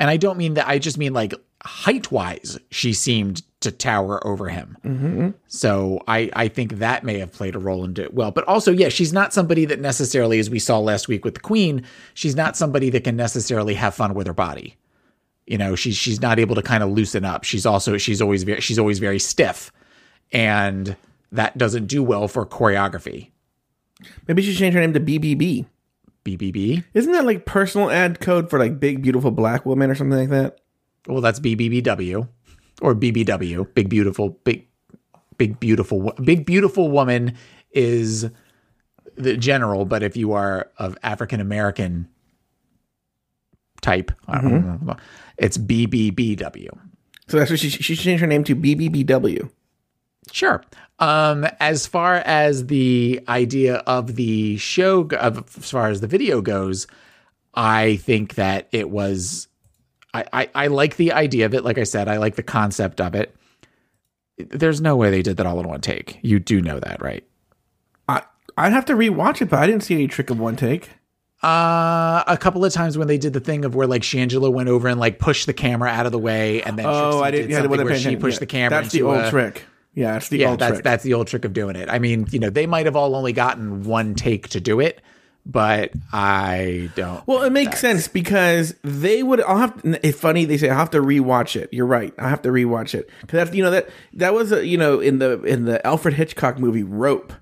And I don't mean that. I just mean like height wise, she seemed to tower over him. Mm-hmm. So I, I think that may have played a role in it. Well, but also, yeah, she's not somebody that necessarily, as we saw last week with the queen, she's not somebody that can necessarily have fun with her body. You know, she's, she's not able to kind of loosen up. She's also, she's always very, she's always very stiff, and that doesn't do well for choreography. Maybe she should change her name to B B B. B B B. Isn't that like personal ad code for like big, beautiful black woman or something like that? Well, that's B B B W or B B W. Big, beautiful, big, big, beautiful, big, beautiful woman is the general. But if you are of African American type, mm-hmm. I don't know, it's B B B W. So that's what she, she changed her name to B B B W. Sure. Um, as far as the idea of the show, of, as far as the video goes, I think that it was, I, I, I like the idea of it. Like I said, I like the concept of it. There's no way they did that all in one take. You do know that, right? I, I'd have to rewatch it, but I didn't see any trick of one take. Uh, a couple of times when they did the thing of where like Shangela went over and like pushed the camera out of the way. And then oh, Trixie I didn't, did yeah, something where she pushed yeah, the camera. That's into the old a, trick. Yeah, that's the yeah, old that's, trick. That's the old trick of doing it. I mean, you know, they might have all only gotten one take to do it, but I don't. Well, it makes sense because they would. I'll have. To, it's funny they say I have to rewatch it. You're right. I have to rewatch it because that's you know that that was a, you know in the in the Alfred Hitchcock movie Rope.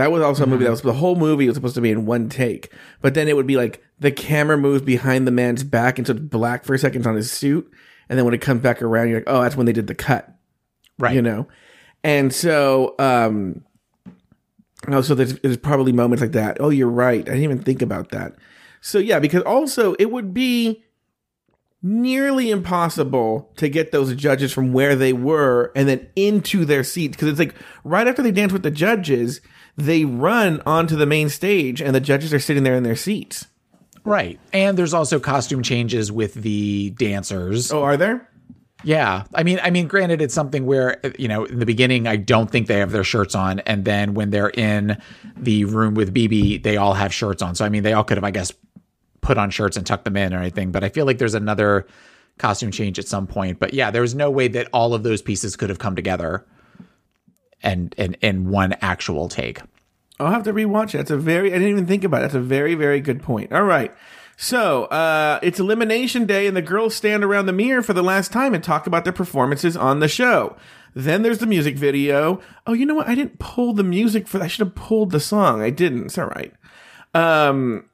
That was also a movie that was, the whole movie was supposed to be in one take, but then it would be like the camera moves behind the man's back and so it's black for a second on his suit, and then when it comes back around, you're like, oh, that's when they did the cut, right? You know, and so um, oh, so there's, there's probably moments like that. Oh, you're right. I didn't even think about that. So yeah, because also it would be nearly impossible to get those judges from where they were and then into their seats, because it's like right after they dance with the judges, they run onto the main stage and the judges are sitting there in their seats. Right. And there's also costume changes with the dancers. Oh, are there? Yeah. I mean, I mean, granted, it's something where, you know, in the beginning, I don't think they have their shirts on. And then when they're in the room with BeBe, they all have shirts on. So, I mean, they all could have, I guess, put on shirts and tuck them in or anything. But I feel like there's another costume change at some point. But yeah, there was no way that all of those pieces could have come together and and in one actual take. I'll have to rewatch it. That's a very, I didn't even think about it. That's a very, very good point. All right. So uh, it's elimination day, and the girls stand around the mirror for the last time and talk about their performances on the show. Then there's the music video. Oh, you know what? I didn't pull the music for that. I should have pulled the song. I didn't. It's all right. Um,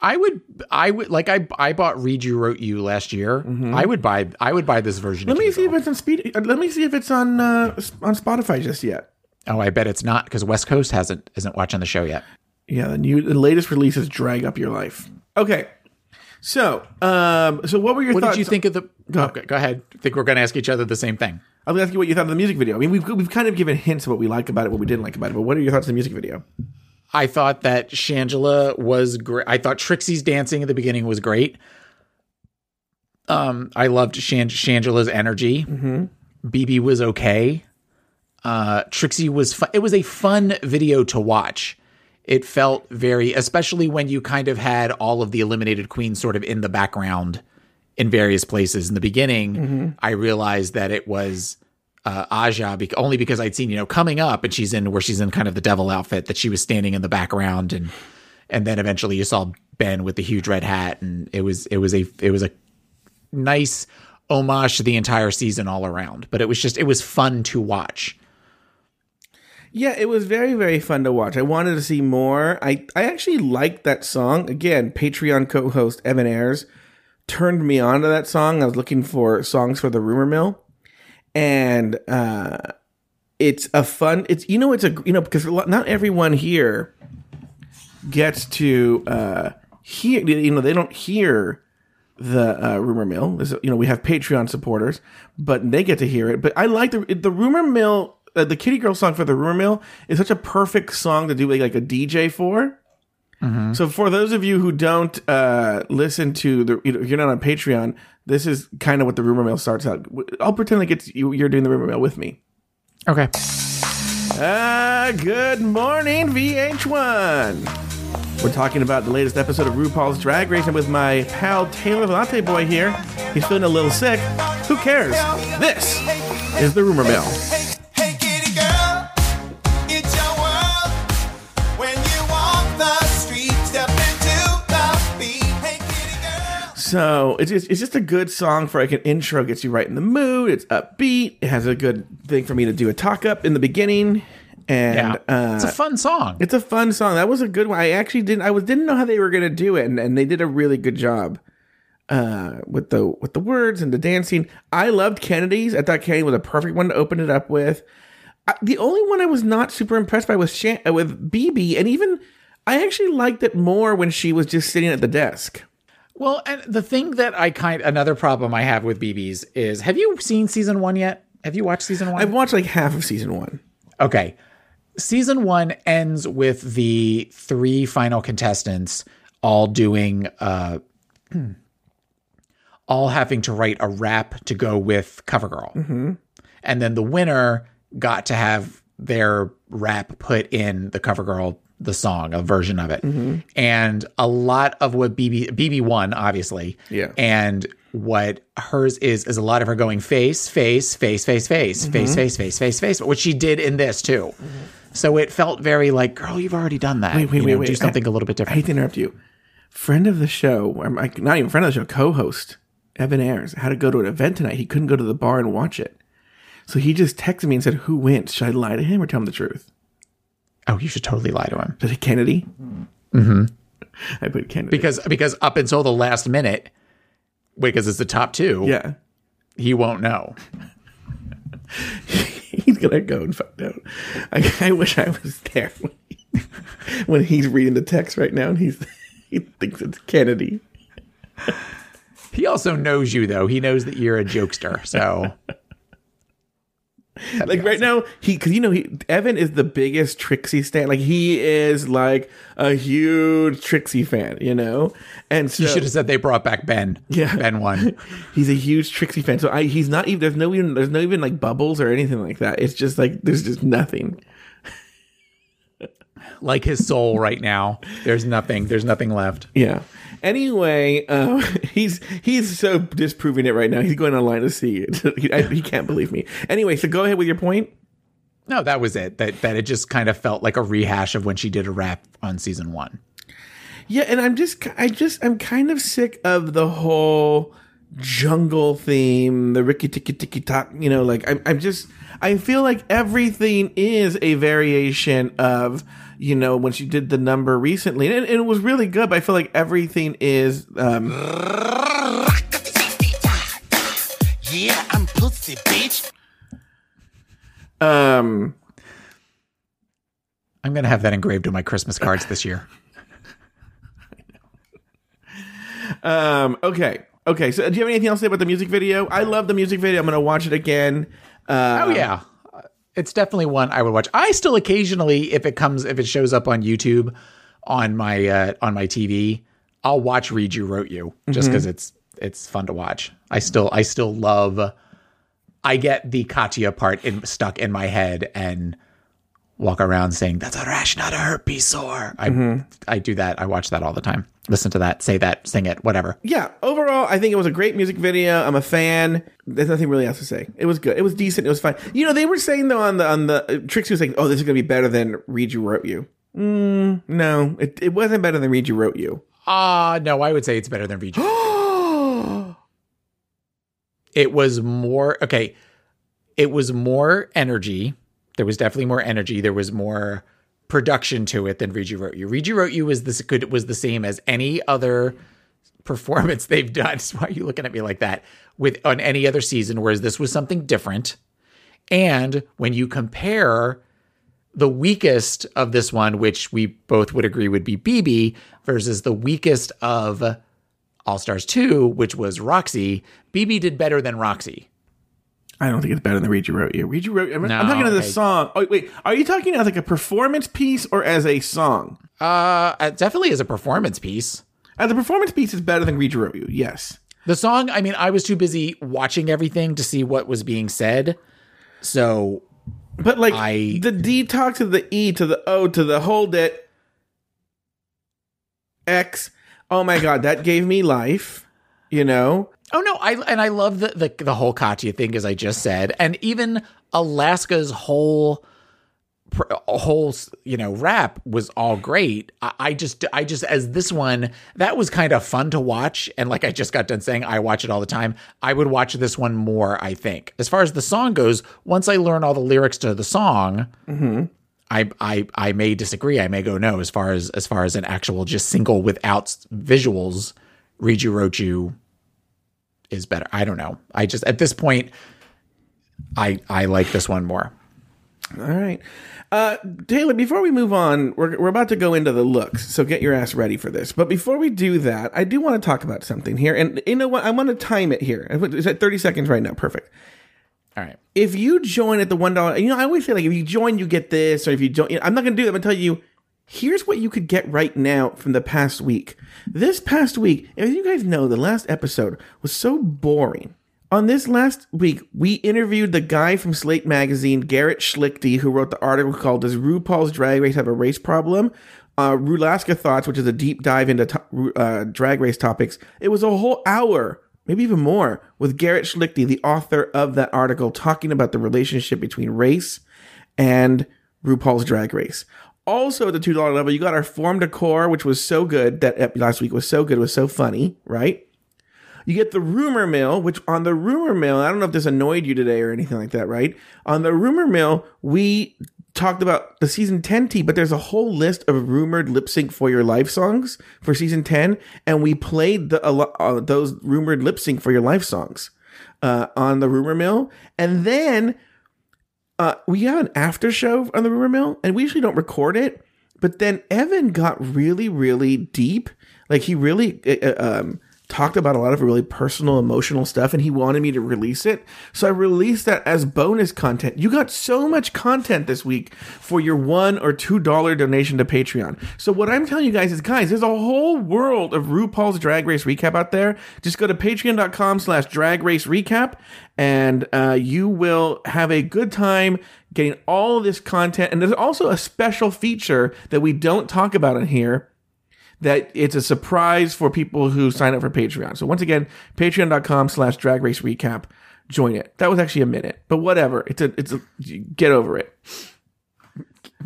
I would, I would like, I I bought Read You Wrote You last year. Mm-hmm. I would buy, I would buy this version. Let me see if it's on speed. Let me see if it's on uh, on Spotify just yet. Oh, I bet it's not, because West Coast hasn't isn't watching the show yet. Yeah, the new, the latest release is Drag Up Your Life. Okay. So, um, so what were your what thoughts? What did you think of the... Go ahead. Oh, go ahead. I think we're going to ask each other the same thing. I was going to ask you what you thought of the music video. I mean, we've, we've kind of given hints of what we like about it, what we didn't like about it, but what are your thoughts on the music video? I thought that Shangela was great. I thought Trixie's dancing at the beginning was great. Um, I loved Shan- Shangela's energy. Mm-hmm. BeBe was okay. Uh, Trixie was... Fu- it was a fun video to watch. It felt very, especially when you kind of had all of the eliminated queens sort of in the background in various places. In the beginning, mm-hmm. I realized that it was uh, Aja, be- only because I'd seen, you know, coming up, and she's in where she's in kind of the devil outfit, that she was standing in the background, and and then eventually you saw Ben with the huge red hat, and it was it was a it was a nice homage to the entire season all around. But it was just it was fun to watch. Yeah, it was very, very fun to watch. I wanted to see more. I, I actually liked that song. Again, Patreon co-host Evan Ayers turned me on to that song. I was looking for songs for the Rumor Mill. And uh, it's a fun, it's, you know, it's a, you know, because not everyone here gets to uh, hear, you know, they don't hear the uh, Rumor Mill. You know, we have Patreon supporters, but they get to hear it. But I like the, the Rumor Mill. Uh, the Kitty Girl song for the Rumor Mill is such a perfect song to do like, like a D J for. Mm-hmm. So for those of you who don't uh, listen to the, you know, if you're not on Patreon, this is kind of what the Rumor Mill starts out. I'll pretend like it's you, you're doing the Rumor Mill with me. Okay. Uh, good morning, V H one. We're talking about the latest episode of RuPaul's Drag Race, and with my pal Taylor the Latte Boy here. He's feeling a little sick. Who cares? This is the Rumor Mill. So it's just, it's just a good song for like an intro, gets you right in the mood. It's upbeat. It has a good thing for me to do a talk up in the beginning. And yeah, uh, it's a fun song. It's a fun song. That was a good one. I actually didn't I was didn't know how they were going to do it, and, and they did a really good job uh, with the with the words and the dancing. I loved Kennedy's. I thought Kennedy was a perfect one to open it up with. I, the only one I was not super impressed by was Shan- with BeBe, and even I actually liked it more when she was just sitting at the desk. Well, and the thing that I kind another problem I have with BeBe's is, have you seen season one yet? Have you watched season one? I've watched like half of season one. Okay. Season one ends with the three final contestants all doing, uh, all having to write a rap to go with CoverGirl. Mm-hmm. And then the winner got to have their rap put in the CoverGirl the song, a version of it. Mm-hmm. And a lot of what BeBe, BeBe won, obviously. Yeah. And what hers is, is a lot of her going face, face, face, face, face, mm-hmm. face, face, face, face, face, which she did in this too. Mm-hmm. So it felt very like, girl, you've already done that. Wait, wait, you wait, know, wait. Do something I, a little bit different. I hate to interrupt you. Friend of the show, or not even friend of the show, co-host, Evan Ayers, had to go to an event tonight. He couldn't go to the bar and watch it. So he just texted me and said, who wins? Should I lie to him or tell him the truth? Oh, you should totally lie to him. Did it Kennedy? Mm-hmm. I put Kennedy. Because because up until the last minute, because it's the top two. Yeah. He won't know. He's going to go and find out. I, I wish I was there when, he, when he's reading the text right now and he's he thinks it's Kennedy. He also knows you, though. He knows that you're a jokester, so... That'd like right awesome. Now, he because you know he Evan is the biggest Trixie stan. Like he is like a huge Trixie fan, you know. And so, you should have said they brought back Ben. Yeah, Ben won. He's a huge Trixie fan. So I, he's not even. There's no even. There's no even like bubbles or anything like that. It's just like there's just nothing. Like his soul right now. There's nothing. There's nothing left. Yeah. Anyway, uh, he's he's so disproving it right now. He's going online to see it. he, I, he can't believe me. Anyway, so go ahead with your point. No, that was it. That that it just kind of felt like a rehash of when she did a rap on season one. Yeah, and I'm just I just I'm kind of sick of the whole jungle theme, the Ricky Ticky Ticky Tock. You know, like I'm I'm just I feel like everything is a variation of. You know, when she did the number recently, and, and it was really good, but I feel like everything is, um... Yeah, I'm pussy, bitch. Um... I'm gonna have that engraved on my Christmas cards this year. um, okay. Okay, so do you have anything else to say about the music video? I love the music video. I'm gonna watch it again. Uh, oh, yeah. It's definitely one I would watch. I still occasionally, if it comes, if it shows up on YouTube, on my uh, on my T V, I'll watch Read You Wrote You just because mm-hmm. it's it's fun to watch. I still I still love. I get the Katya part in, stuck in my head and walk around saying that's a rash, not a herpes sore. I mm-hmm. I do that. I watch that all the time. Listen to that, say that, sing it, whatever. Yeah. Overall, I think it was a great music video. I'm a fan. There's nothing really else to say. It was good. It was decent. It was fine. You know, they were saying though on the on the Trixie was saying, "Oh, this is gonna be better than Read You Wrote You." Mm, no, it it wasn't better than Read You Wrote You. Ah, uh, no, I would say it's better than Read You. Wrote You. It was more okay. It was more energy. There was definitely more energy. There was more production to it than Read You Wrote You. Read You Wrote You was this could was the same as any other performance they've done. That's why are you looking at me like that with on any other season, whereas this was something different. And when you compare the weakest of this one, which we both would agree would be BeBe, versus the weakest of All-Stars two, which was Roxy, BeBe did better than Roxy. I don't think it's better than Read You Wrote You. Read You Wrote You. I'm, no, I'm talking about the song. Oh, wait, are you talking as like a performance piece or as a song? Uh, definitely as a performance piece. As a performance piece is better than Read You Wrote You, yes. The song, I mean, I was too busy watching everything to see what was being said. So, but like I, the D talk to the E to the O to the hold it. X. Oh my God, that gave me life, you know? Oh, no, I and I love the, the the whole Katya thing, as I just said. And even Alaska's whole, whole you know, rap was all great. I, I just, I just as this one, that was kind of fun to watch. And like I just got done saying, I watch it all the time. I would watch this one more, I think. As far as the song goes, once I learn all the lyrics to the song, mm-hmm. I, I I may disagree. I may go no as far as, as far as an actual just single without visuals, Read You Wrote You. Is better. I don't know. I just at this point, I I like this one more. All right, uh, Taylor. Before we move on, we're we're about to go into the looks, so get your ass ready for this. But before we do that, I do want to talk about something here, and you know what? I want to time it here. It's at thirty seconds right now. Perfect. All right. If you join at the one dollar, you know I always say like if you join you get this, or if you don't, you know, I'm not going to do that. I'm going to tell you. Here's what you could get right now from the past week. This past week, as you guys know, the last episode was so boring. On this last week, we interviewed the guy from Slate Magazine, Garrett Schlichty, who wrote the article called Does RuPaul's Drag Race Have a Race Problem? Uh, Rulaska Thoughts, which is a deep dive into to- uh, drag race topics. It was a whole hour, maybe even more, with Garrett Schlichty, the author of that article, talking about the relationship between race and RuPaul's Drag Race. Also at the two dollar level, you got our form decor, which was so good. That last week was so good. It was so funny, right? You get the rumor mill, which on the rumor mill, I don't know if this annoyed you today or anything like that, right? On the rumor mill, we talked about the season ten tea, but there's a whole list of rumored lip sync for your life songs for season ten, and we played the uh, those rumored lip sync for your life songs uh, on the Rumor Mill, and then uh, we have an after show on the Rumor Mill, and we usually don't record it, but then Evan got really, really deep, like he really uh, um, talked about a lot of really personal, emotional stuff, and he wanted me to release it. So I released that as bonus content. You got so much content this week for your one dollar or two dollars donation to Patreon. So what I'm telling you guys is, guys, there's a whole world of RuPaul's Drag Race recap out there. Just go to patreon.com slash drag race recap, and uh, you will have a good time getting all this content. And there's also a special feature that we don't talk about in here, that it's a surprise for people who sign up for Patreon. So once again, patreon.com slash drag race recap. Join it. That was actually a minute, but whatever. It's a, it's a, get over it.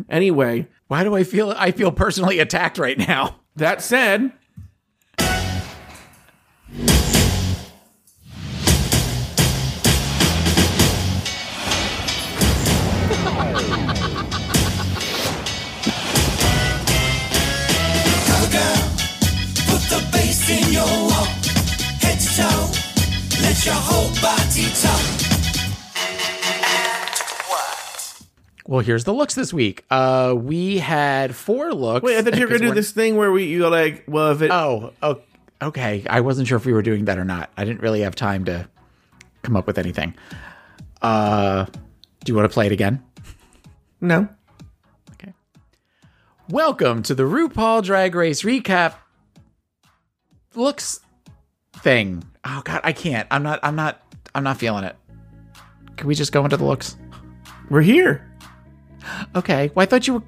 Anyway. Why do I feel, I feel personally attacked right now? That said. In your walk, head to toe, let your whole body talk. Well, here's the looks this week. Uh, we had four looks. Wait, I thought you were gonna do we're... this thing where we you're like, well, if it. Oh, oh, okay. I wasn't sure if we were doing that or not. I didn't really have time to come up with anything. Uh, do you want to play it again? No. Okay. Welcome to the RuPaul Drag Race recap. Looks thing. Oh god, I can't. I'm not I'm not I'm not feeling it. Can we just go into the looks? We're here. Okay. Well, I thought you were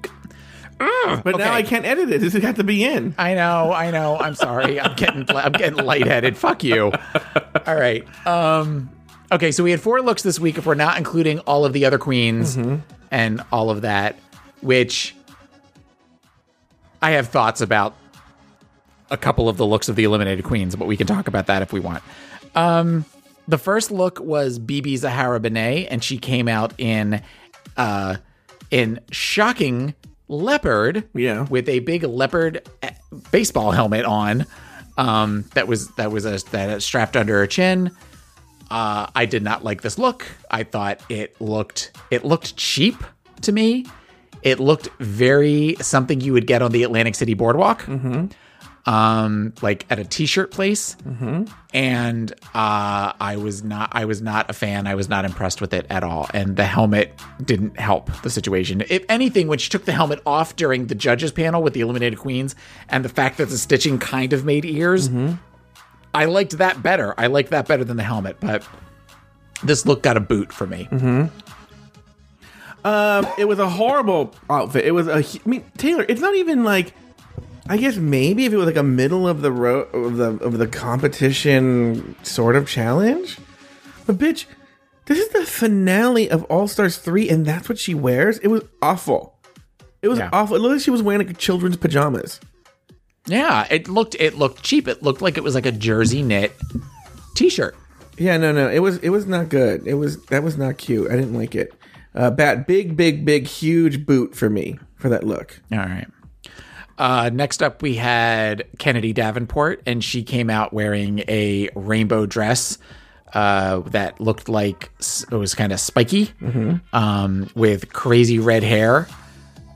Ugh, But okay. Now I can't edit it. This has got to be in. I know, I know. I'm sorry. I'm getting I'm getting lightheaded. Fuck you. All right. Um okay, so we had four looks this week if we're not including all of the other queens mm-hmm. and all of that, which I have thoughts about. A couple of the looks of the eliminated queens, but we can talk about that if we want. Um, the first look was BeBe Zahara Benet, and she came out in uh, in shocking leopard, yeah, with a big leopard baseball helmet on. Um, that was that was a, that strapped under her chin. Uh, I did not like this look. I thought it looked it looked cheap to me. It looked very something you would get on the Atlantic City boardwalk. Mm-hmm. Um, like at a t-shirt place, mm-hmm. and uh, I was not. I was not a fan. I was not impressed with it at all. And the helmet didn't help the situation. If anything, when she took the helmet off during the judges panel with the eliminated queens, and the fact that the stitching kind of made ears, mm-hmm. I liked that better. I liked that better than the helmet. But this look got a boot for me. Mm-hmm. Um, it was a horrible outfit. It was a. I mean, Taylor, it's not even like. I guess maybe if it was like a middle of the road of the of the competition sort of challenge, but bitch, this is the finale of All-Stars three, and that's what she wears. It was awful. It was yeah. awful. It looked like she was wearing like children's pajamas. Yeah, it looked it looked cheap. It looked like it was like a jersey knit t-shirt. Yeah, no, no, it was it was not good. It was that was not cute. I didn't like it. Uh, bat, big, big, big, huge boot for me for that look. All right. Uh, next up, we had Kennedy Davenport, and she came out wearing a rainbow dress uh, that looked like it was kind of spiky mm-hmm. um, with crazy red hair.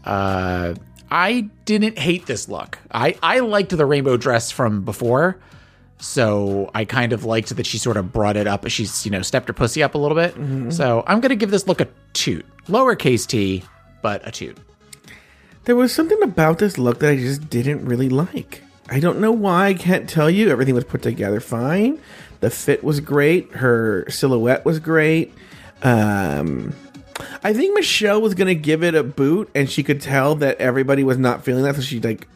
Uh, I didn't hate this look. I, I liked the rainbow dress from before, so I kind of liked that she sort of brought it up. She's, you know, stepped her pussy up a little bit. Mm-hmm. So I'm going to give this look a toot. Lowercase t, but a toot. There was something about this look that I just didn't really like. I don't know why. I can't tell you. Everything was put together fine. The fit was great. Her silhouette was great. Um, I think Michelle was going to give it a boot, and she could tell that everybody was not feeling that, so she like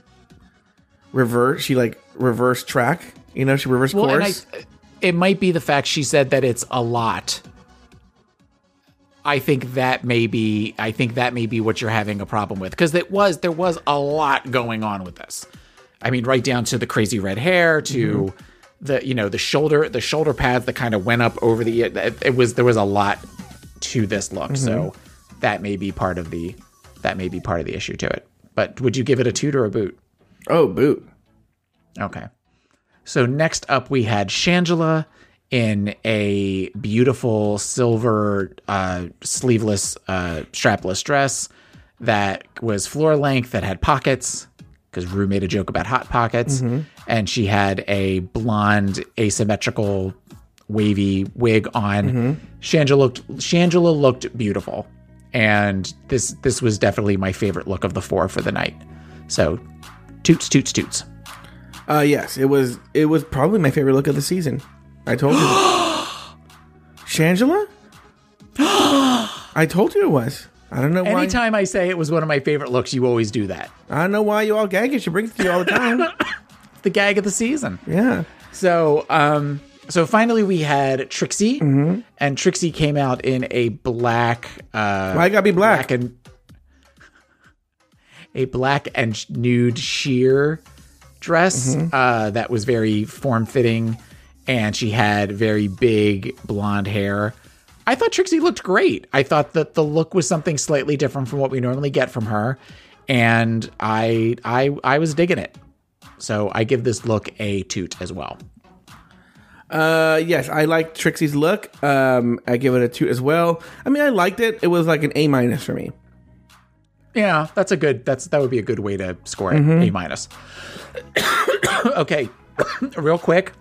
reverse. She like reversed track. You know, she reversed well, course. And I, it might be the fact she said that it's a lot. I think that may be I think that may be what you're having a problem with, because it was there was a lot going on with this. I mean, right down to the crazy red hair, to mm-hmm. the you know the shoulder the shoulder pads that kind of went up over the it, it was there was a lot to this look. Mm-hmm. So that may be part of the that may be part of the issue to it. But would you give it a toot or a boot? Oh, boot. Okay. So next up, we had Shangela in a beautiful silver uh, sleeveless uh, strapless dress that was floor length, that had pockets, because Rue made a joke about hot pockets. Mm-hmm. And she had a blonde, asymmetrical, wavy wig on. Mm-hmm. Shangela looked, Shangela looked beautiful. And this this was definitely my favorite look of the four for the night. So toots, toots, toots. Uh, yes, it was it was probably my favorite look of the season. I told you. Shangela? I told you it was. I don't know why. Anytime I say it was one of my favorite looks, you always do that. I don't know why you all gag. It should bring it to you all the time. The gag of the season. Yeah. So, um, so finally we had Trixie. Mm-hmm. And Trixie came out in a black. Uh, why you gotta be black? black and, a black and nude sheer dress mm-hmm. uh, that was very form-fitting, and she had very big blonde hair. I thought Trixie looked great. I thought that the look was something slightly different from what we normally get from her, and I I I was digging it. So I give this look a toot as well. Uh, yes, I liked Trixie's look. Um, I give it a toot as well. I mean, I liked it. It was like an A minus for me. Yeah, that's a good. That's that would be a good way to score it. Mm-hmm. A minus. Okay, real quick.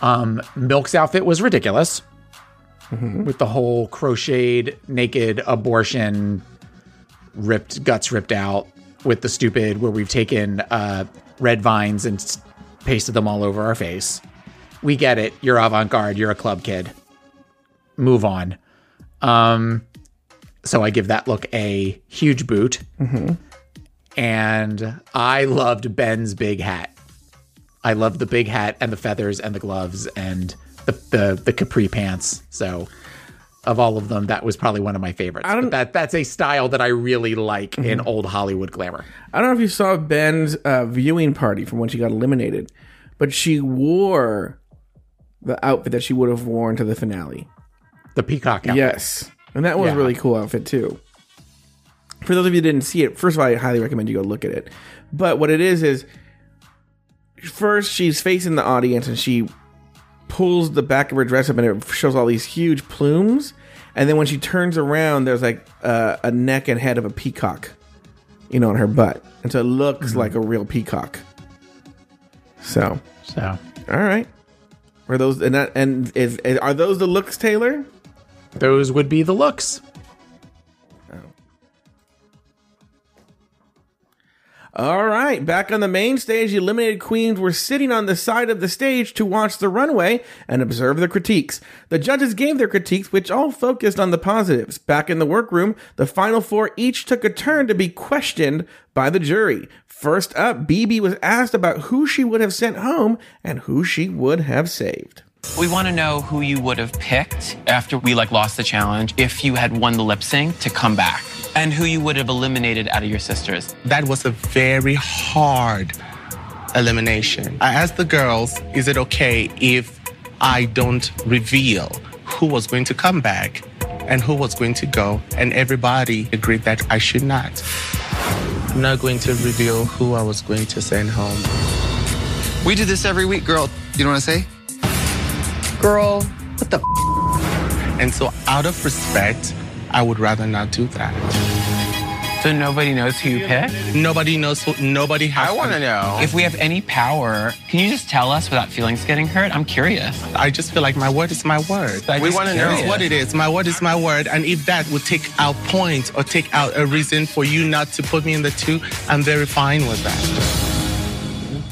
Um, Milk's outfit was ridiculous. Mm-hmm. With the whole crocheted, naked abortion, ripped guts ripped out, with the stupid where we've taken uh, red vines and s- pasted them all over our face. We get it. You're avant-garde. You're a club kid. Move on. Um, so I give that look a huge boot. Mm-hmm. And I loved Ben's big hat. I loved the big hat and the feathers and the gloves and The, the the capri pants. So of all of them, that was probably one of my favorites. I don't, but that that's a style that I really like mm-hmm. in old Hollywood glamour. I don't know if you saw Ben's uh, viewing party from when she got eliminated, but she wore the outfit that she would have worn to the finale. The peacock outfit. Yes. And that was yeah. a really cool outfit too. For those of you who didn't see it, first of all, I highly recommend you go look at it. But what it is is first she's facing the audience and she pulls the back of her dress up and it shows all these huge plumes, and then when she turns around there's like uh, a neck and head of a peacock, you know, on her butt, and so it looks mm-hmm. like a real peacock. So, so all right, are those and that, and is, is are those the looks, Taylor? Those would be the looks. Oh. All right, back on the main stage, the eliminated queens were sitting on the side of the stage to watch the runway and observe their critiques. The judges gave their critiques, which all focused on the positives. Back in the workroom, the final four each took a turn to be questioned by the jury. First up, BeBe was asked about who she would have sent home and who she would have saved. We want to know who you would have picked after we like lost the challenge if you had won the lip sync to come back, and who you would have eliminated out of your sisters. That was a very hard elimination. I asked the girls, is it okay if I don't reveal who was going to come back and who was going to go? And everybody agreed that I should not. I'm not going to reveal who I was going to send home. We do this every week, girl. You know what I say? Girl, what the f-? And so out of respect, I would rather not do that. So nobody knows who you pick? Nobody knows who, nobody has I want to know. If we have any power, can you just tell us without feelings getting hurt? I'm curious. I just feel like my word is my word. I we want to know what it is. My word is my word. And if that would take out points or take out a reason for you not to put me in the two, I'm very fine with that.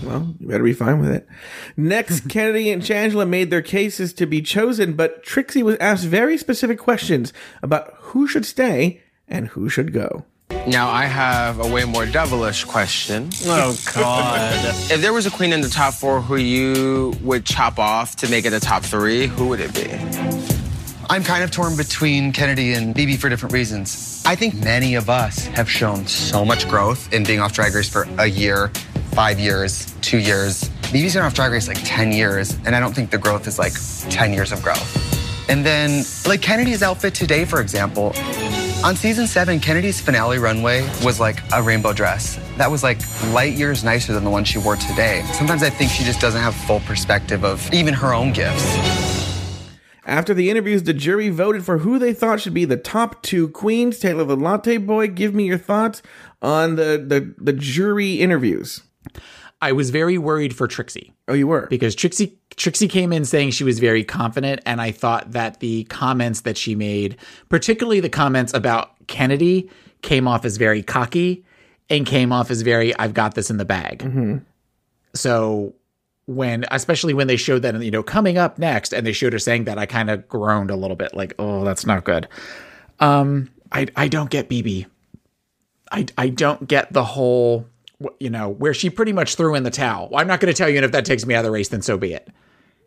Well, you better be fine with it. Next, Kennedy and Shangela made their cases to be chosen, but Trixie was asked very specific questions about who should stay and who should go. Now, I have a way more devilish question. Oh, God. If there was a queen in the top four who you would chop off to make it a top three, who would it be? I'm kind of torn between Kennedy and BeBe for different reasons. I think many of us have shown so much growth in being off Drag Race for a year, five years, two years. BeBe's been off Drag Race like ten years, and I don't think the growth is like ten years of growth. And then, like Kennedy's outfit today, for example, On season seven, Kennedy's finale runway was like a rainbow dress. That was like light years nicer than the one she wore today. Sometimes I think she just doesn't have full perspective of even her own gifts. After the interviews, the jury voted for who they thought should be the top two queens. Taylor the Latte Boy, give me your thoughts on the, the, the jury interviews. I was very worried for Trixie. Oh, you were? Because Trixie Trixie came in saying she was very confident, and I thought that the comments that she made, particularly the comments about Kennedy, came off as very cocky and came off as very, I've got this in the bag. Mm-hmm. So when, especially when they showed that, you know, coming up next, and they showed her saying that, I kind of groaned a little bit, like, oh, that's not good. Um, I, I don't get BeBe. I, I don't get the whole... you know, where she pretty much threw in the towel. Well, I'm not going to tell you, and if that takes me out of the race, then so be it.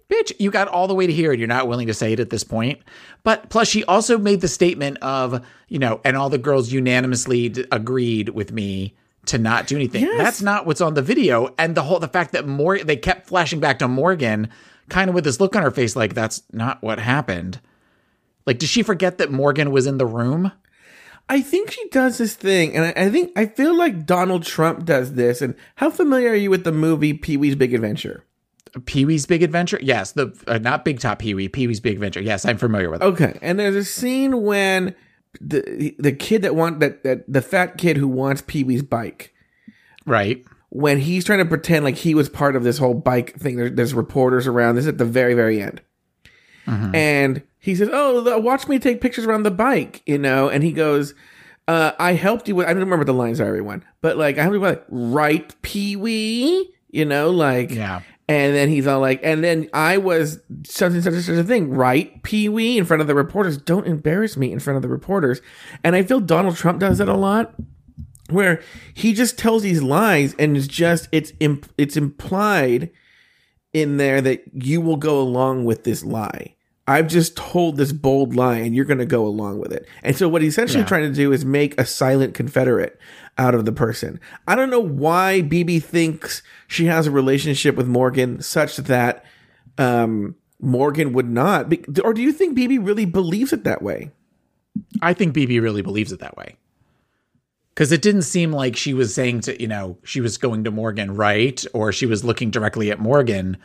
Bitch, you got all the way to here, and you're not willing to say it at this point. But plus, she also made the statement of, you know, and all the girls unanimously d- agreed with me to not do anything. Yes. That's not what's on the video. And the whole, the fact that Mor- they kept flashing back to Morgan, kind of with this look on her face, like, that's not what happened. Like, did she forget that Morgan was in the room? I think she does this thing, and I, I think I feel like Donald Trump does this. And how familiar are you with the movie Pee-wee's Big Adventure? Pee-wee's Big Adventure? Yes, the uh, not Big Top Pee-wee, Pee-wee's Big Adventure. Yes, I'm familiar with it. Okay, and there's a scene when the the kid that want that, that the fat kid who wants Pee-wee's bike, right? When he's trying to pretend like he was part of this whole bike thing. There, there's reporters around. This is at the very very end, mm-hmm. and. He says, oh, watch me take pictures around the bike, you know? And he goes, uh, I helped you with, I don't remember the lines are, everyone, but like, I helped you with, like, right, Pee-wee, you know, like, yeah. And then he's all like, and then I was such and such and such a thing, right, Pee-wee, in front of the reporters. Don't embarrass me in front of the reporters. And I feel Donald Trump does that a lot, where he just tells these lies, and it's just, it's imp- it's implied in there that you will go along with this lie. I've just told this bold lie, and you're going to go along with it. And so what he's essentially yeah. trying to do is make a silent Confederate out of the person. I don't know why BeBe thinks she has a relationship with Morgan such that um, Morgan would not. Be- or do you think BeBe really believes it that way? I think BeBe really believes it that way. Because it didn't seem like she was saying to, you know, she was going to Morgan, right? Or she was looking directly at Morgan,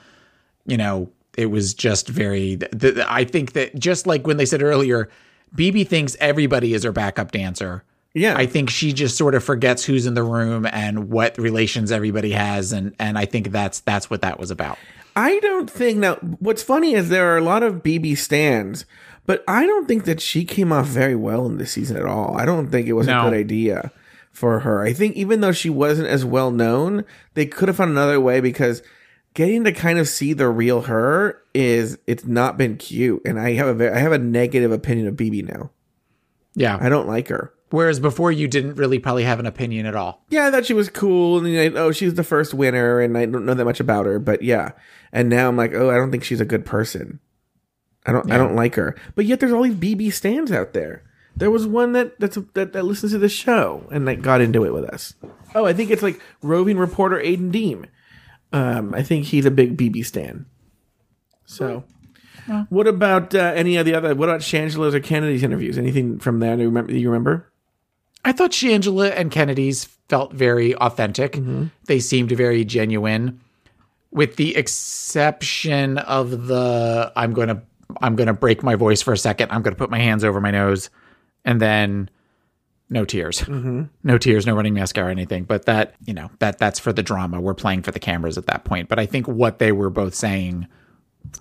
you know. It was just very, th- th- I think that just like when they said earlier, BeBe thinks everybody is her backup dancer. Yeah. I think she just sort of forgets who's in the room and what relations everybody has. And, and I think that's, that's what that was about. I don't think now what's funny is there are a lot of BeBe stans, but I don't think that she came off very well in this season at all. I don't think it was no. a good idea for her. I think even though she wasn't as well known, they could have found another way, because getting to kind of see the real her is, it's not been cute. And I have a very, I have a negative opinion of BeBe now. Yeah. I don't like her. Whereas before you didn't really probably have an opinion at all. Yeah, I thought she was cool. And you know, oh, she's the first winner. And I don't know that much about her. But yeah. And now I'm like, oh, I don't think she's a good person. I don't yeah. I don't like her. But yet there's all these BeBe stans out there. There was one that that's that, that listens to the show and that got into it with us. Oh, I think it's like roving reporter Aiden Deem. Um, I think he's a big BeBe stan. So, yeah. What about uh, any of the other? What about Shangela's or Kennedy's interviews? Anything from there? Do you remember? Do you remember? I thought Shangela and Kennedy's felt very authentic. Mm-hmm. They seemed very genuine, with the exception of the I'm going to I'm going to break my voice for a second. I'm going to put my hands over my nose, and then. No tears, mm-hmm. no tears, no running mascara or anything. But that, you know, that that's for the drama. We're playing for the cameras at that point. But I think what they were both saying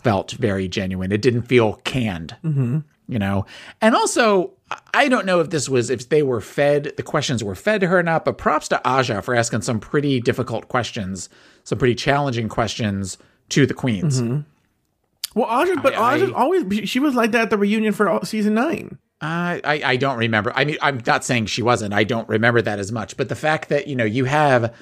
felt very genuine. It didn't feel canned, mm-hmm. you know. And also, I don't know if this was if they were fed, the questions were fed to her or not. But props to Aja for asking some pretty difficult questions, some pretty challenging questions to the queens. Mm-hmm. Well, Aja, but I, Aja I, always she was like that at the reunion for season nine. Uh, I, I don't remember. I mean, I'm not saying she wasn't. I don't remember that as much. But the fact that, you know, you have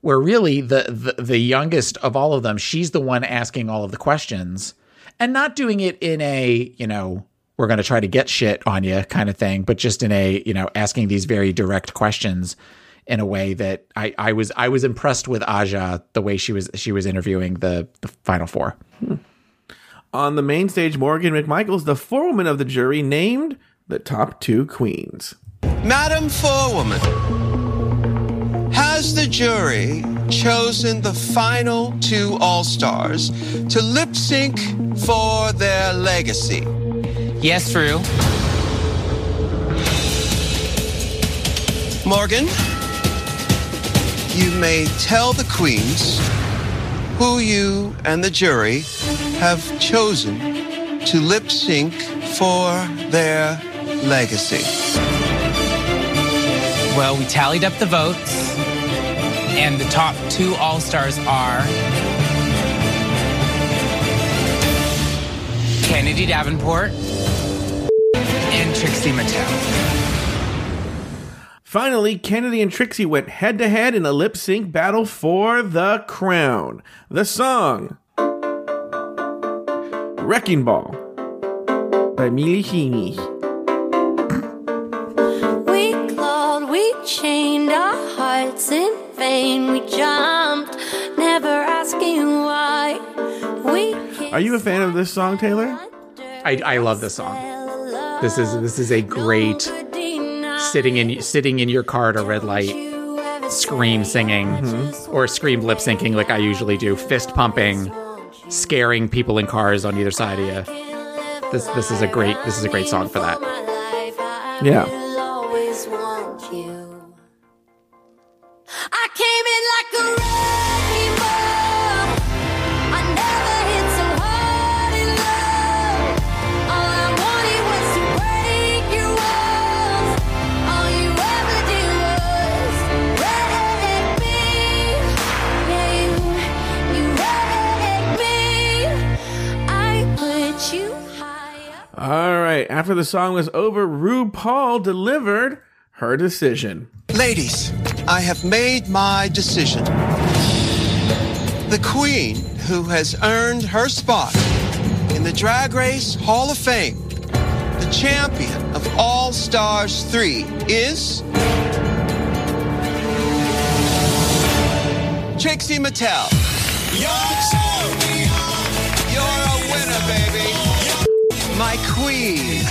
where really the, the, the youngest of all of them, she's the one asking all of the questions and not doing it in a, you know, we're going to try to get shit on you kind of thing. But just in a, you know, asking these very direct questions in a way that I, I was I was impressed with Aja, the way she was she was interviewing the, the final four. Hmm. On the main stage, Morgan McMichaels, the forewoman of the jury, named the top two queens. Madam Forewoman, has the jury chosen the final two All-Stars to lip-sync for their legacy? Yes, Rue. Morgan, you may tell the queens who you and the jury have chosen to lip-sync for their legacy. Well, we tallied up the votes, and the top two All-Stars are Kennedy Davenport and Trixie Mattel. Finally, Kennedy and Trixie went head-to-head in a lip-sync battle for the crown. The song, Wrecking Ball by Mili Hini. We clawed, we chained our hearts in vain. We jumped, never asking why. We Are you a fan of this song, Taylor? I, I love this song. This is this is a great sitting in sitting in your car at a red light, scream singing, mm-hmm. or scream lip syncing like I usually do, fist pumping, scaring people in cars on either side of you. This this is a great this is a great song for that. Yeah. I came in like a All right, after the song was over, RuPaul delivered her decision. Ladies, I have made my decision. The queen who has earned her spot in the Drag Race Hall of Fame, the champion of All-Stars three, is Trixie Mattel. You're a winner, baby. My queen,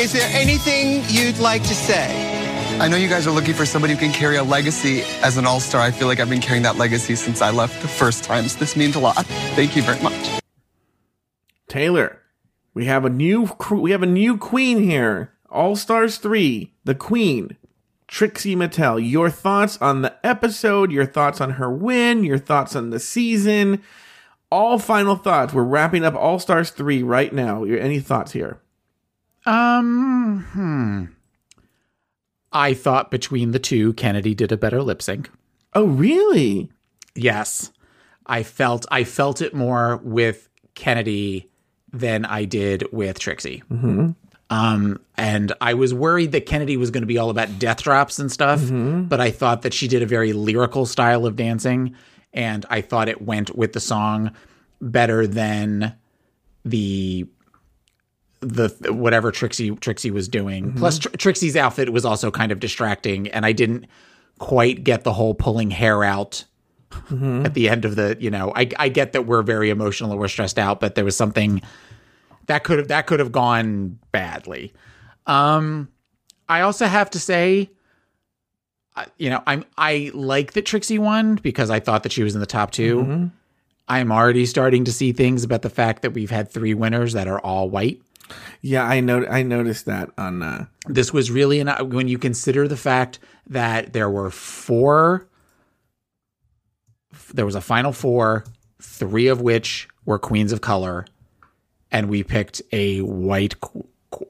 is there anything you'd like to say? I know you guys are looking for somebody who can carry a legacy as an all-star. I feel like I've been carrying that legacy since I left the first time, so this means a lot. Thank you very much. Taylor, we have a new we have a new queen here. All-Stars three, the queen, Trixie Mattel. Your thoughts on the episode, your thoughts on her win, your thoughts on the season. All final thoughts. We're wrapping up All-Stars three right now. Any thoughts here? Um, hmm. I thought between the two, Kennedy did a better lip sync. Oh, really? Yes. I felt I felt it more with Kennedy than I did with Trixie. Mm-hmm. Um, and I was worried that Kennedy was going to be all about death drops and stuff, mm-hmm. but I thought that she did a very lyrical style of dancing. And I thought it went with the song better than the the whatever Trixie Trixie was doing. Mm-hmm. Plus, Tr- Trixie's outfit was also kind of distracting, and I didn't quite get the whole pulling hair out mm-hmm. at the end of the. You know, I, I get that we're very emotional and we're stressed out, but there was something that could have that could have gone badly. Um, I also have to say. You know, I'm I like that Trixie won because I thought that she was in the top two. Mm-hmm. I'm already starting to see things about the fact that we've had three winners that are all white. Yeah, I know. I noticed that on uh... this was really an, when you consider the fact that there were four. There was a final four, three of which were queens of color, and we picked a white.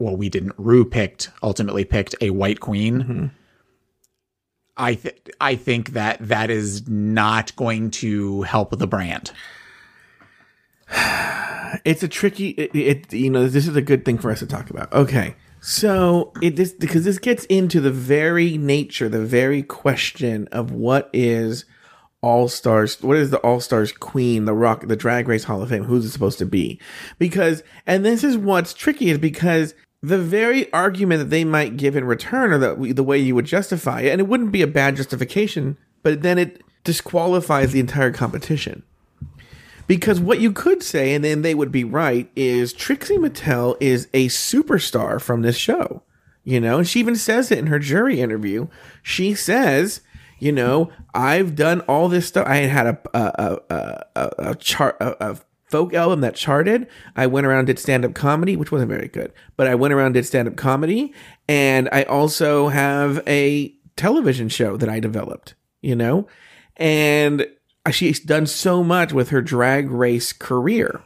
Well, we didn't. Rue picked ultimately picked a white queen. Mm-hmm. I th- I think that that is not going to help the brand. It's a tricky, it, it you know, this is a good thing for us to talk about. Okay, so it this because this gets into the very nature, the very question of what is All Stars, what is the All Stars Queen, the Rock, the Drag Race Hall of Fame? Who's it supposed to be? Because, and this is what's tricky, is because. The very argument that they might give in return, or the, the way you would justify it, and it wouldn't be a bad justification, but then it disqualifies the entire competition. Because what you could say, and then they would be right, is Trixie Mattel is a superstar from this show. you know, and she even says it in her jury interview. She says, you know, I've done all this stuff. I had a a a a, a chart a, a folk album that charted. I went around and did stand up comedy, which wasn't very good, but I went around and did stand up comedy, and I also have a television show that I developed. You know, and she's done so much with her drag race career.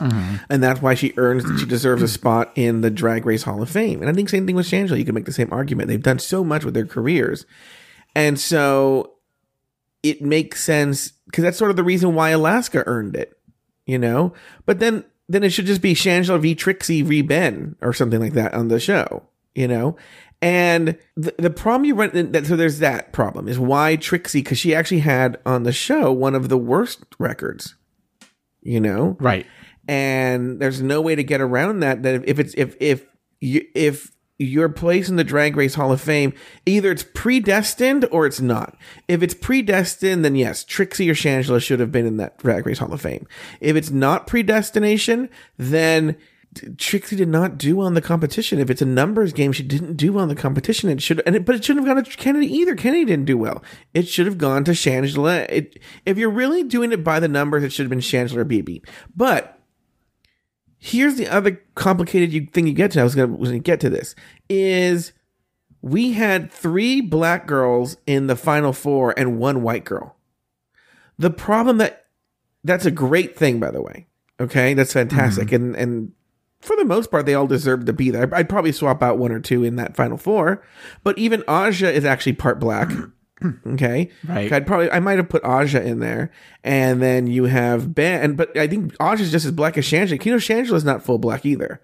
Mm-hmm. And that's why she earns that she deserves a spot in the Drag Race Hall of Fame. And I think same thing with Shangela. You can make the same argument. They've done so much with their careers. And so it makes sense because that's sort of the reason why Alaska earned it, you know. But then then it should just be Shangela v. Trixie v. Ben or something like that on the show, you know. And the, the problem you run that so there's that problem is why Trixie, because she actually had on the show one of the worst records, you know. Right. And there's no way to get around that. That if it's if if you, if your place in the Drag Race Hall of Fame, either it's predestined or it's not. If it's predestined, then yes, Trixie or Shangela should have been in that Drag Race Hall of Fame. If it's not predestination, then Trixie did not do on the competition. If it's a numbers game, she didn't do on the competition. It should, and it, but it shouldn't have gone to Kennedy either. Kennedy didn't do well. It should have gone to Shangela. It, if you're really doing it by the numbers, it should have been Shangela or BeBe. But here's the other complicated thing you get to. I was going to get to this. Is we had three black girls in the final four and one white girl. The problem that that's a great thing, by the way. Okay, that's fantastic, mm-hmm. and and for the most part, they all deserve to be there. I'd probably swap out one or two in that final four, but even Aja is actually part black. Okay, right. I'd probably I might have put Aja in there, and then you have Ben, and, but I think Aja is just as black as Shangela. You know, Shangela is not full black either,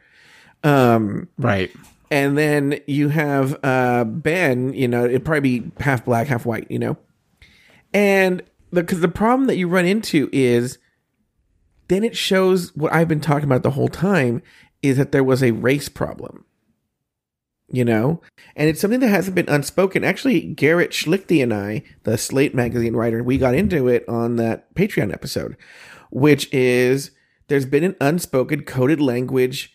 um, right? And then you have uh, Ben. You know, it'd probably be half black, half white. You know, and because the, the problem that you run into is then it shows what I've been talking about the whole time is that there was a race problem. You know, and it's something that hasn't been unspoken. Actually, Garrett Schlichty and I, the Slate magazine writer, we got into it on that Patreon episode, which is there's been an unspoken coded language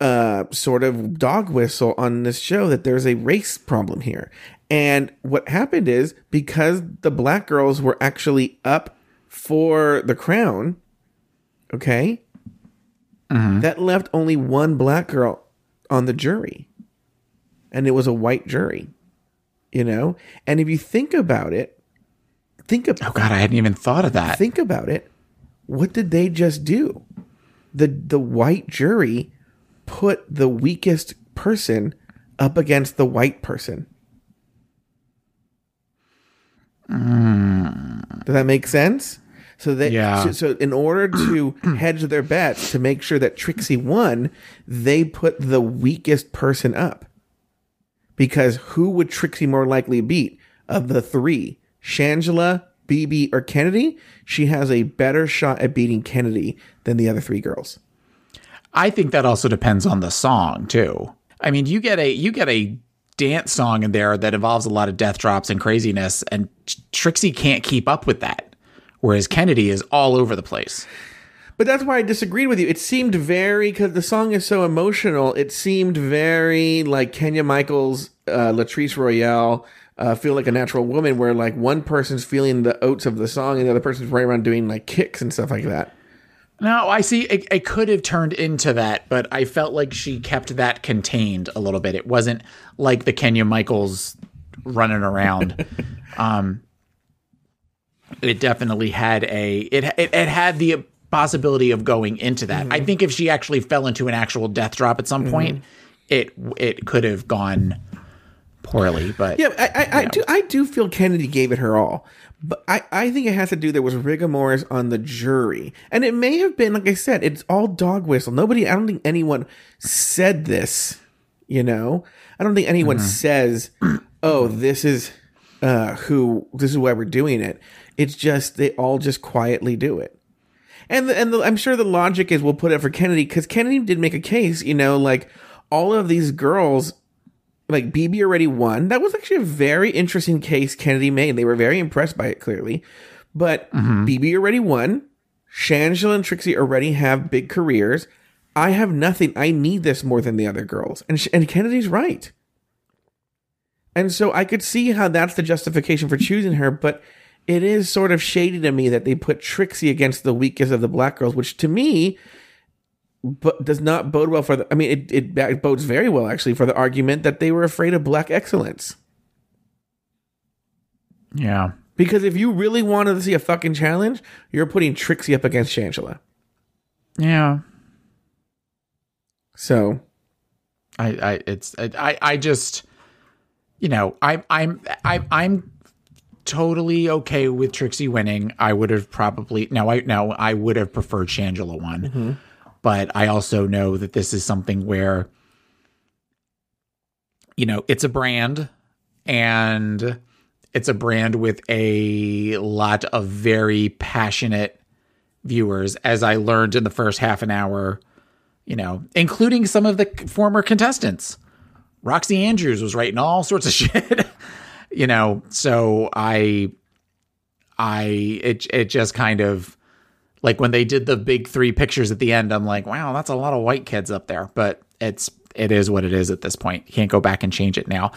uh, sort of dog whistle on this show that there's a race problem here. And what happened is because the black girls were actually up for the crown, okay, mm-hmm. that left only one black girl on the jury, and it was a white jury, you know. And if you think about it, think about oh god, I hadn't even thought of that. Think about it. What did they just do? The the white jury put the weakest person up against the white person. Mm. Does that make sense? So that yeah. so, so in order to hedge their bets to make sure that Trixie won, they put the weakest person up. Because who would Trixie more likely beat of the three? Shangela, BeBe, or Kennedy? She has a better shot at beating Kennedy than the other three girls. I think that also depends on the song too. I mean, you get a you get a dance song in there that involves a lot of death drops and craziness, and Trixie can't keep up with that. Whereas Kennedy is all over the place. But that's why I disagreed with you. It seemed very, because the song is so emotional, it seemed very like Kenya Michaels, uh, Latrice Royale, uh, Feel Like a Natural Woman, where like one person's feeling the oats of the song and the other person's running around doing like kicks and stuff like that. No, I see. It, it could have turned into that, but I felt like she kept that contained a little bit. It wasn't like the Kenya Michaels running around. um It definitely had a it, it it had the possibility of going into that. Mm-hmm. I think if she actually fell into an actual death drop at some mm-hmm. point, it it could have gone poorly. But yeah, I I, I do I do feel Kennedy gave it her all, but I, I think it has to do there was rigor mortis on the jury, and it may have been like I said, it's all dog whistle. Nobody, I don't think anyone said this. You know, I don't think anyone mm-hmm. says, "Oh, this is uh, who this is why we're doing it." It's just they all just quietly do it. And the, and the, I'm sure the logic is we'll put it for Kennedy because Kennedy did make a case, you know, like all of these girls, like BeBe already won. That was actually a very interesting case Kennedy made. They were very impressed by it, clearly. But mm-hmm. BeBe already won. Shangela and Trixie already have big careers. I have nothing. I need this more than the other girls. And she, and Kennedy's right. And so I could see how that's the justification for choosing her, but it is sort of shady to me that they put Trixie against the weakest of the black girls, which to me but does not bode well for the... I mean, it, it, it bodes very well, actually, for the argument that they were afraid of black excellence. Yeah. Because if you really wanted to see a fucking challenge, you're putting Trixie up against Shangela. Yeah. So, I, I, it's, I, I just, you know, I'm, I'm, I'm, I'm totally okay with Trixie winning. I would have probably now, I, now I would have preferred Shangela won, mm-hmm. but I also know that this is something where, you know, it's a brand, and it's a brand with a lot of very passionate viewers, as I learned in the first half an hour. You know, including some of the former contestants. Roxy Andrews was writing all sorts of shit. You know, so I, I, it, it just kind of, like when they did the big three pictures at the end, I'm like, wow, that's a lot of white kids up there. But it's, it is what it is at this point. You can't go back and change it now.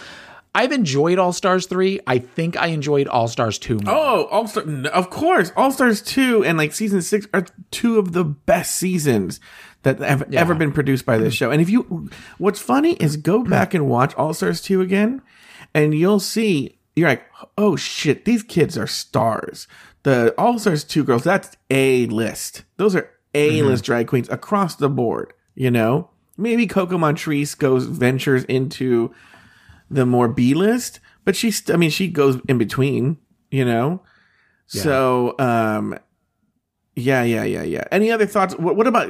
I've enjoyed All-Stars three. I think I enjoyed All-Stars two more. Oh, All-Star, of course. All-Stars two and like season six are two of the best seasons that have yeah. ever been produced by this show. And if you, what's funny is go back and watch All-Stars two again, and you'll see, you're like, oh shit, these kids are stars. The All-Stars two girls, that's A-list. Those are A-list mm-hmm. drag queens across the board, you know? Maybe Coco Montrese goes, ventures into the more B-list, but she's, I mean, she goes in between, you know? Yeah. So, um... Yeah, yeah, yeah, yeah. Any other thoughts? What, what about –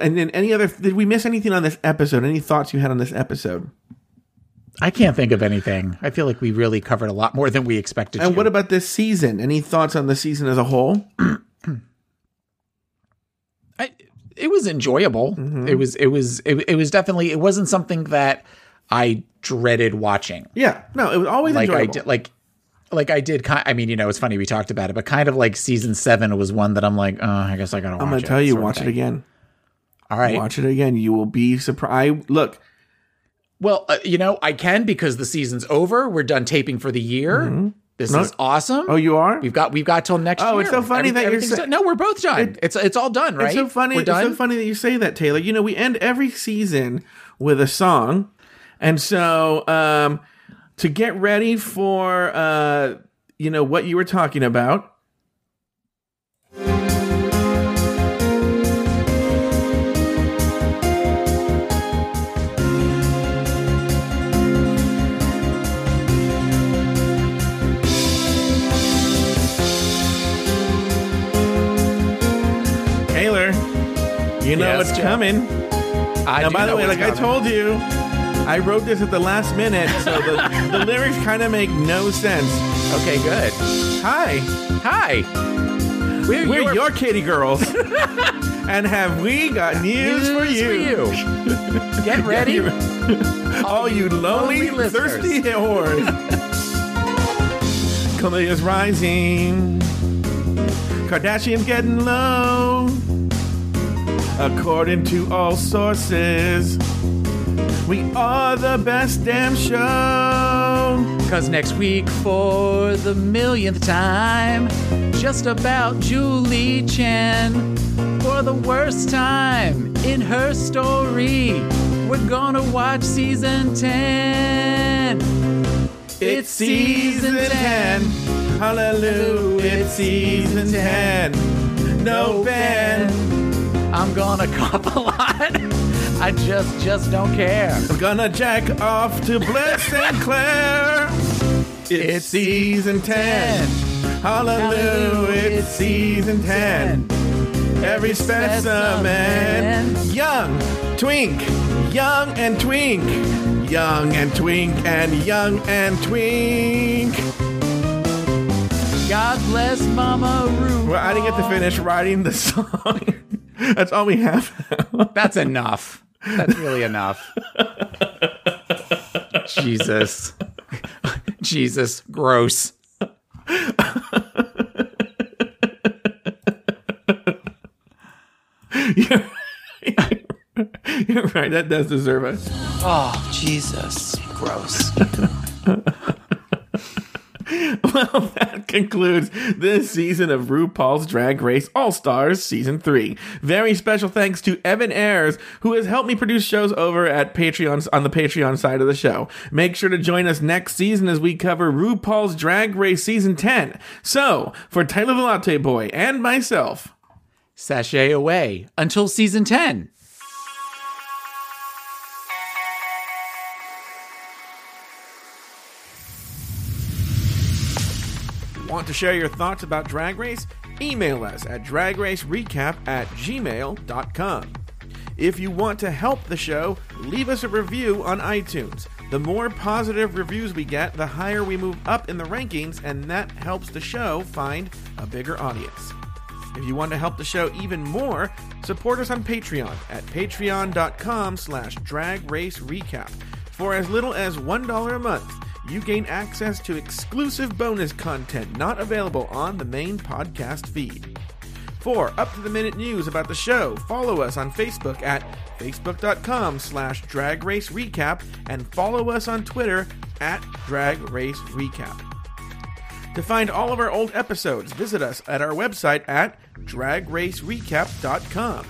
and then any other – did we miss anything on this episode? Any thoughts you had on this episode? I can't think of anything. I feel like we really covered a lot more than we expected and to. And what about this season? Any thoughts on the season as a whole? I, it was enjoyable. Mm-hmm. It was – it was it, it was definitely – it wasn't something that I dreaded watching. Yeah. No, it was always like enjoyable. I did, like – Like I did, kind. I mean, you know, it's funny we talked about it, but kind of like season seven was one that I'm like, oh, I guess I gotta watch it. I'm gonna it, tell you, watch it again. All right, watch it again. You will be surprised. Look, well, uh, you know, I can because the season's over. We're done taping for the year. Mm-hmm. This Not- is awesome. Oh, you are. We've got we've got till next. Oh, year. Oh, it's so funny Every, that you're saying. No, we're both done. It, it's it's all done, right? It's so funny. We're done? It's so funny that you say that, Taylor. You know, we end every season with a song, and so. um To get ready for, uh, you know, what you were talking about. Taylor, you know yes, what's Jeff. coming. I now, by the way, like coming. I told you. I wrote this at the last minute, so the, the lyrics kind of make no sense. Okay, good. Hi. Hi. We're, We're your, your Kitty Girls. And have we got news, news for you. For you. Get ready. All you lonely, lonely thirsty whores. Kalia's rising. Kardashian's getting low. According to all sources. We are the best damn show. Cause next week for the millionth time, just about Julie Chen. For the worst time in her story, we're gonna watch season ten. It's season ten. Hallelujah, it's season ten. No Ben. I'm gonna cop a lot. I just, just don't care. I'm gonna jack off to Bliss and Claire. It's, it's season ten. Hallelujah, it's season ten. Every specimen. Young, twink, young and twink. Young and twink and young and twink. God bless Mama Ru. Well, I didn't get to finish writing the song. That's all we have. That's enough. That's really enough. Jesus. Jesus. Gross. You're right. Right, that does deserve it. Oh, Jesus. Gross. Well, that concludes this season of RuPaul's Drag Race All-Stars Season three. Very special thanks to Evan Ayers, who has helped me produce shows over at Patreon, on the Patreon side of the show. Make sure to join us next season as we cover RuPaul's Drag Race Season ten. So, for Taylor the Latte Boy and myself, sashay away until Season ten. Want to share your thoughts about Drag Race? Email us at drag race recap at gmail dot com. If you want to help the show, leave us a review on iTunes. The more positive reviews we get, the higher we move up in the rankings, and that helps the show find a bigger audience. If you want to help the show even more, support us on Patreon at patreon dot com slash drag race recap. For as little as one dollar a month, you gain access to exclusive bonus content not available on the main podcast feed. For up-to-the-minute news about the show, follow us on Facebook at facebook dot com slash drag race recap and follow us on Twitter at drag race recap. To find all of our old episodes, visit us at our website at drag race recap dot com.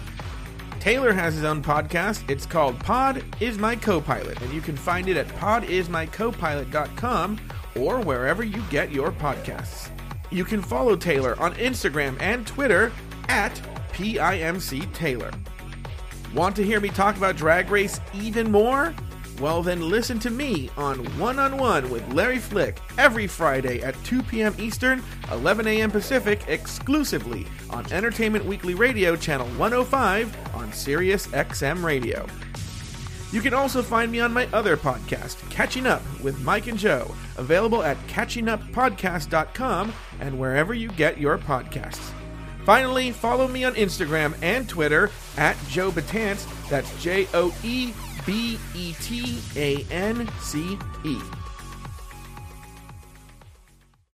Taylor has his own podcast. It's called Pod Is My Copilot, and you can find it at pod is my copilot dot com or wherever you get your podcasts. You can follow Taylor on Instagram and Twitter at P I M C Taylor. Want to hear me talk about Drag Race even more? Well, then listen to me on One-on-One with Larry Flick every Friday at two p.m. Eastern, eleven a.m. Pacific, exclusively on Entertainment Weekly Radio, Channel one oh five on Sirius X M Radio. You can also find me on my other podcast, Catching Up with Mike and Joe, available at catching up podcast dot com and wherever you get your podcasts. Finally, follow me on Instagram and Twitter at Joe Batanz, that's J O E B E T A N C E.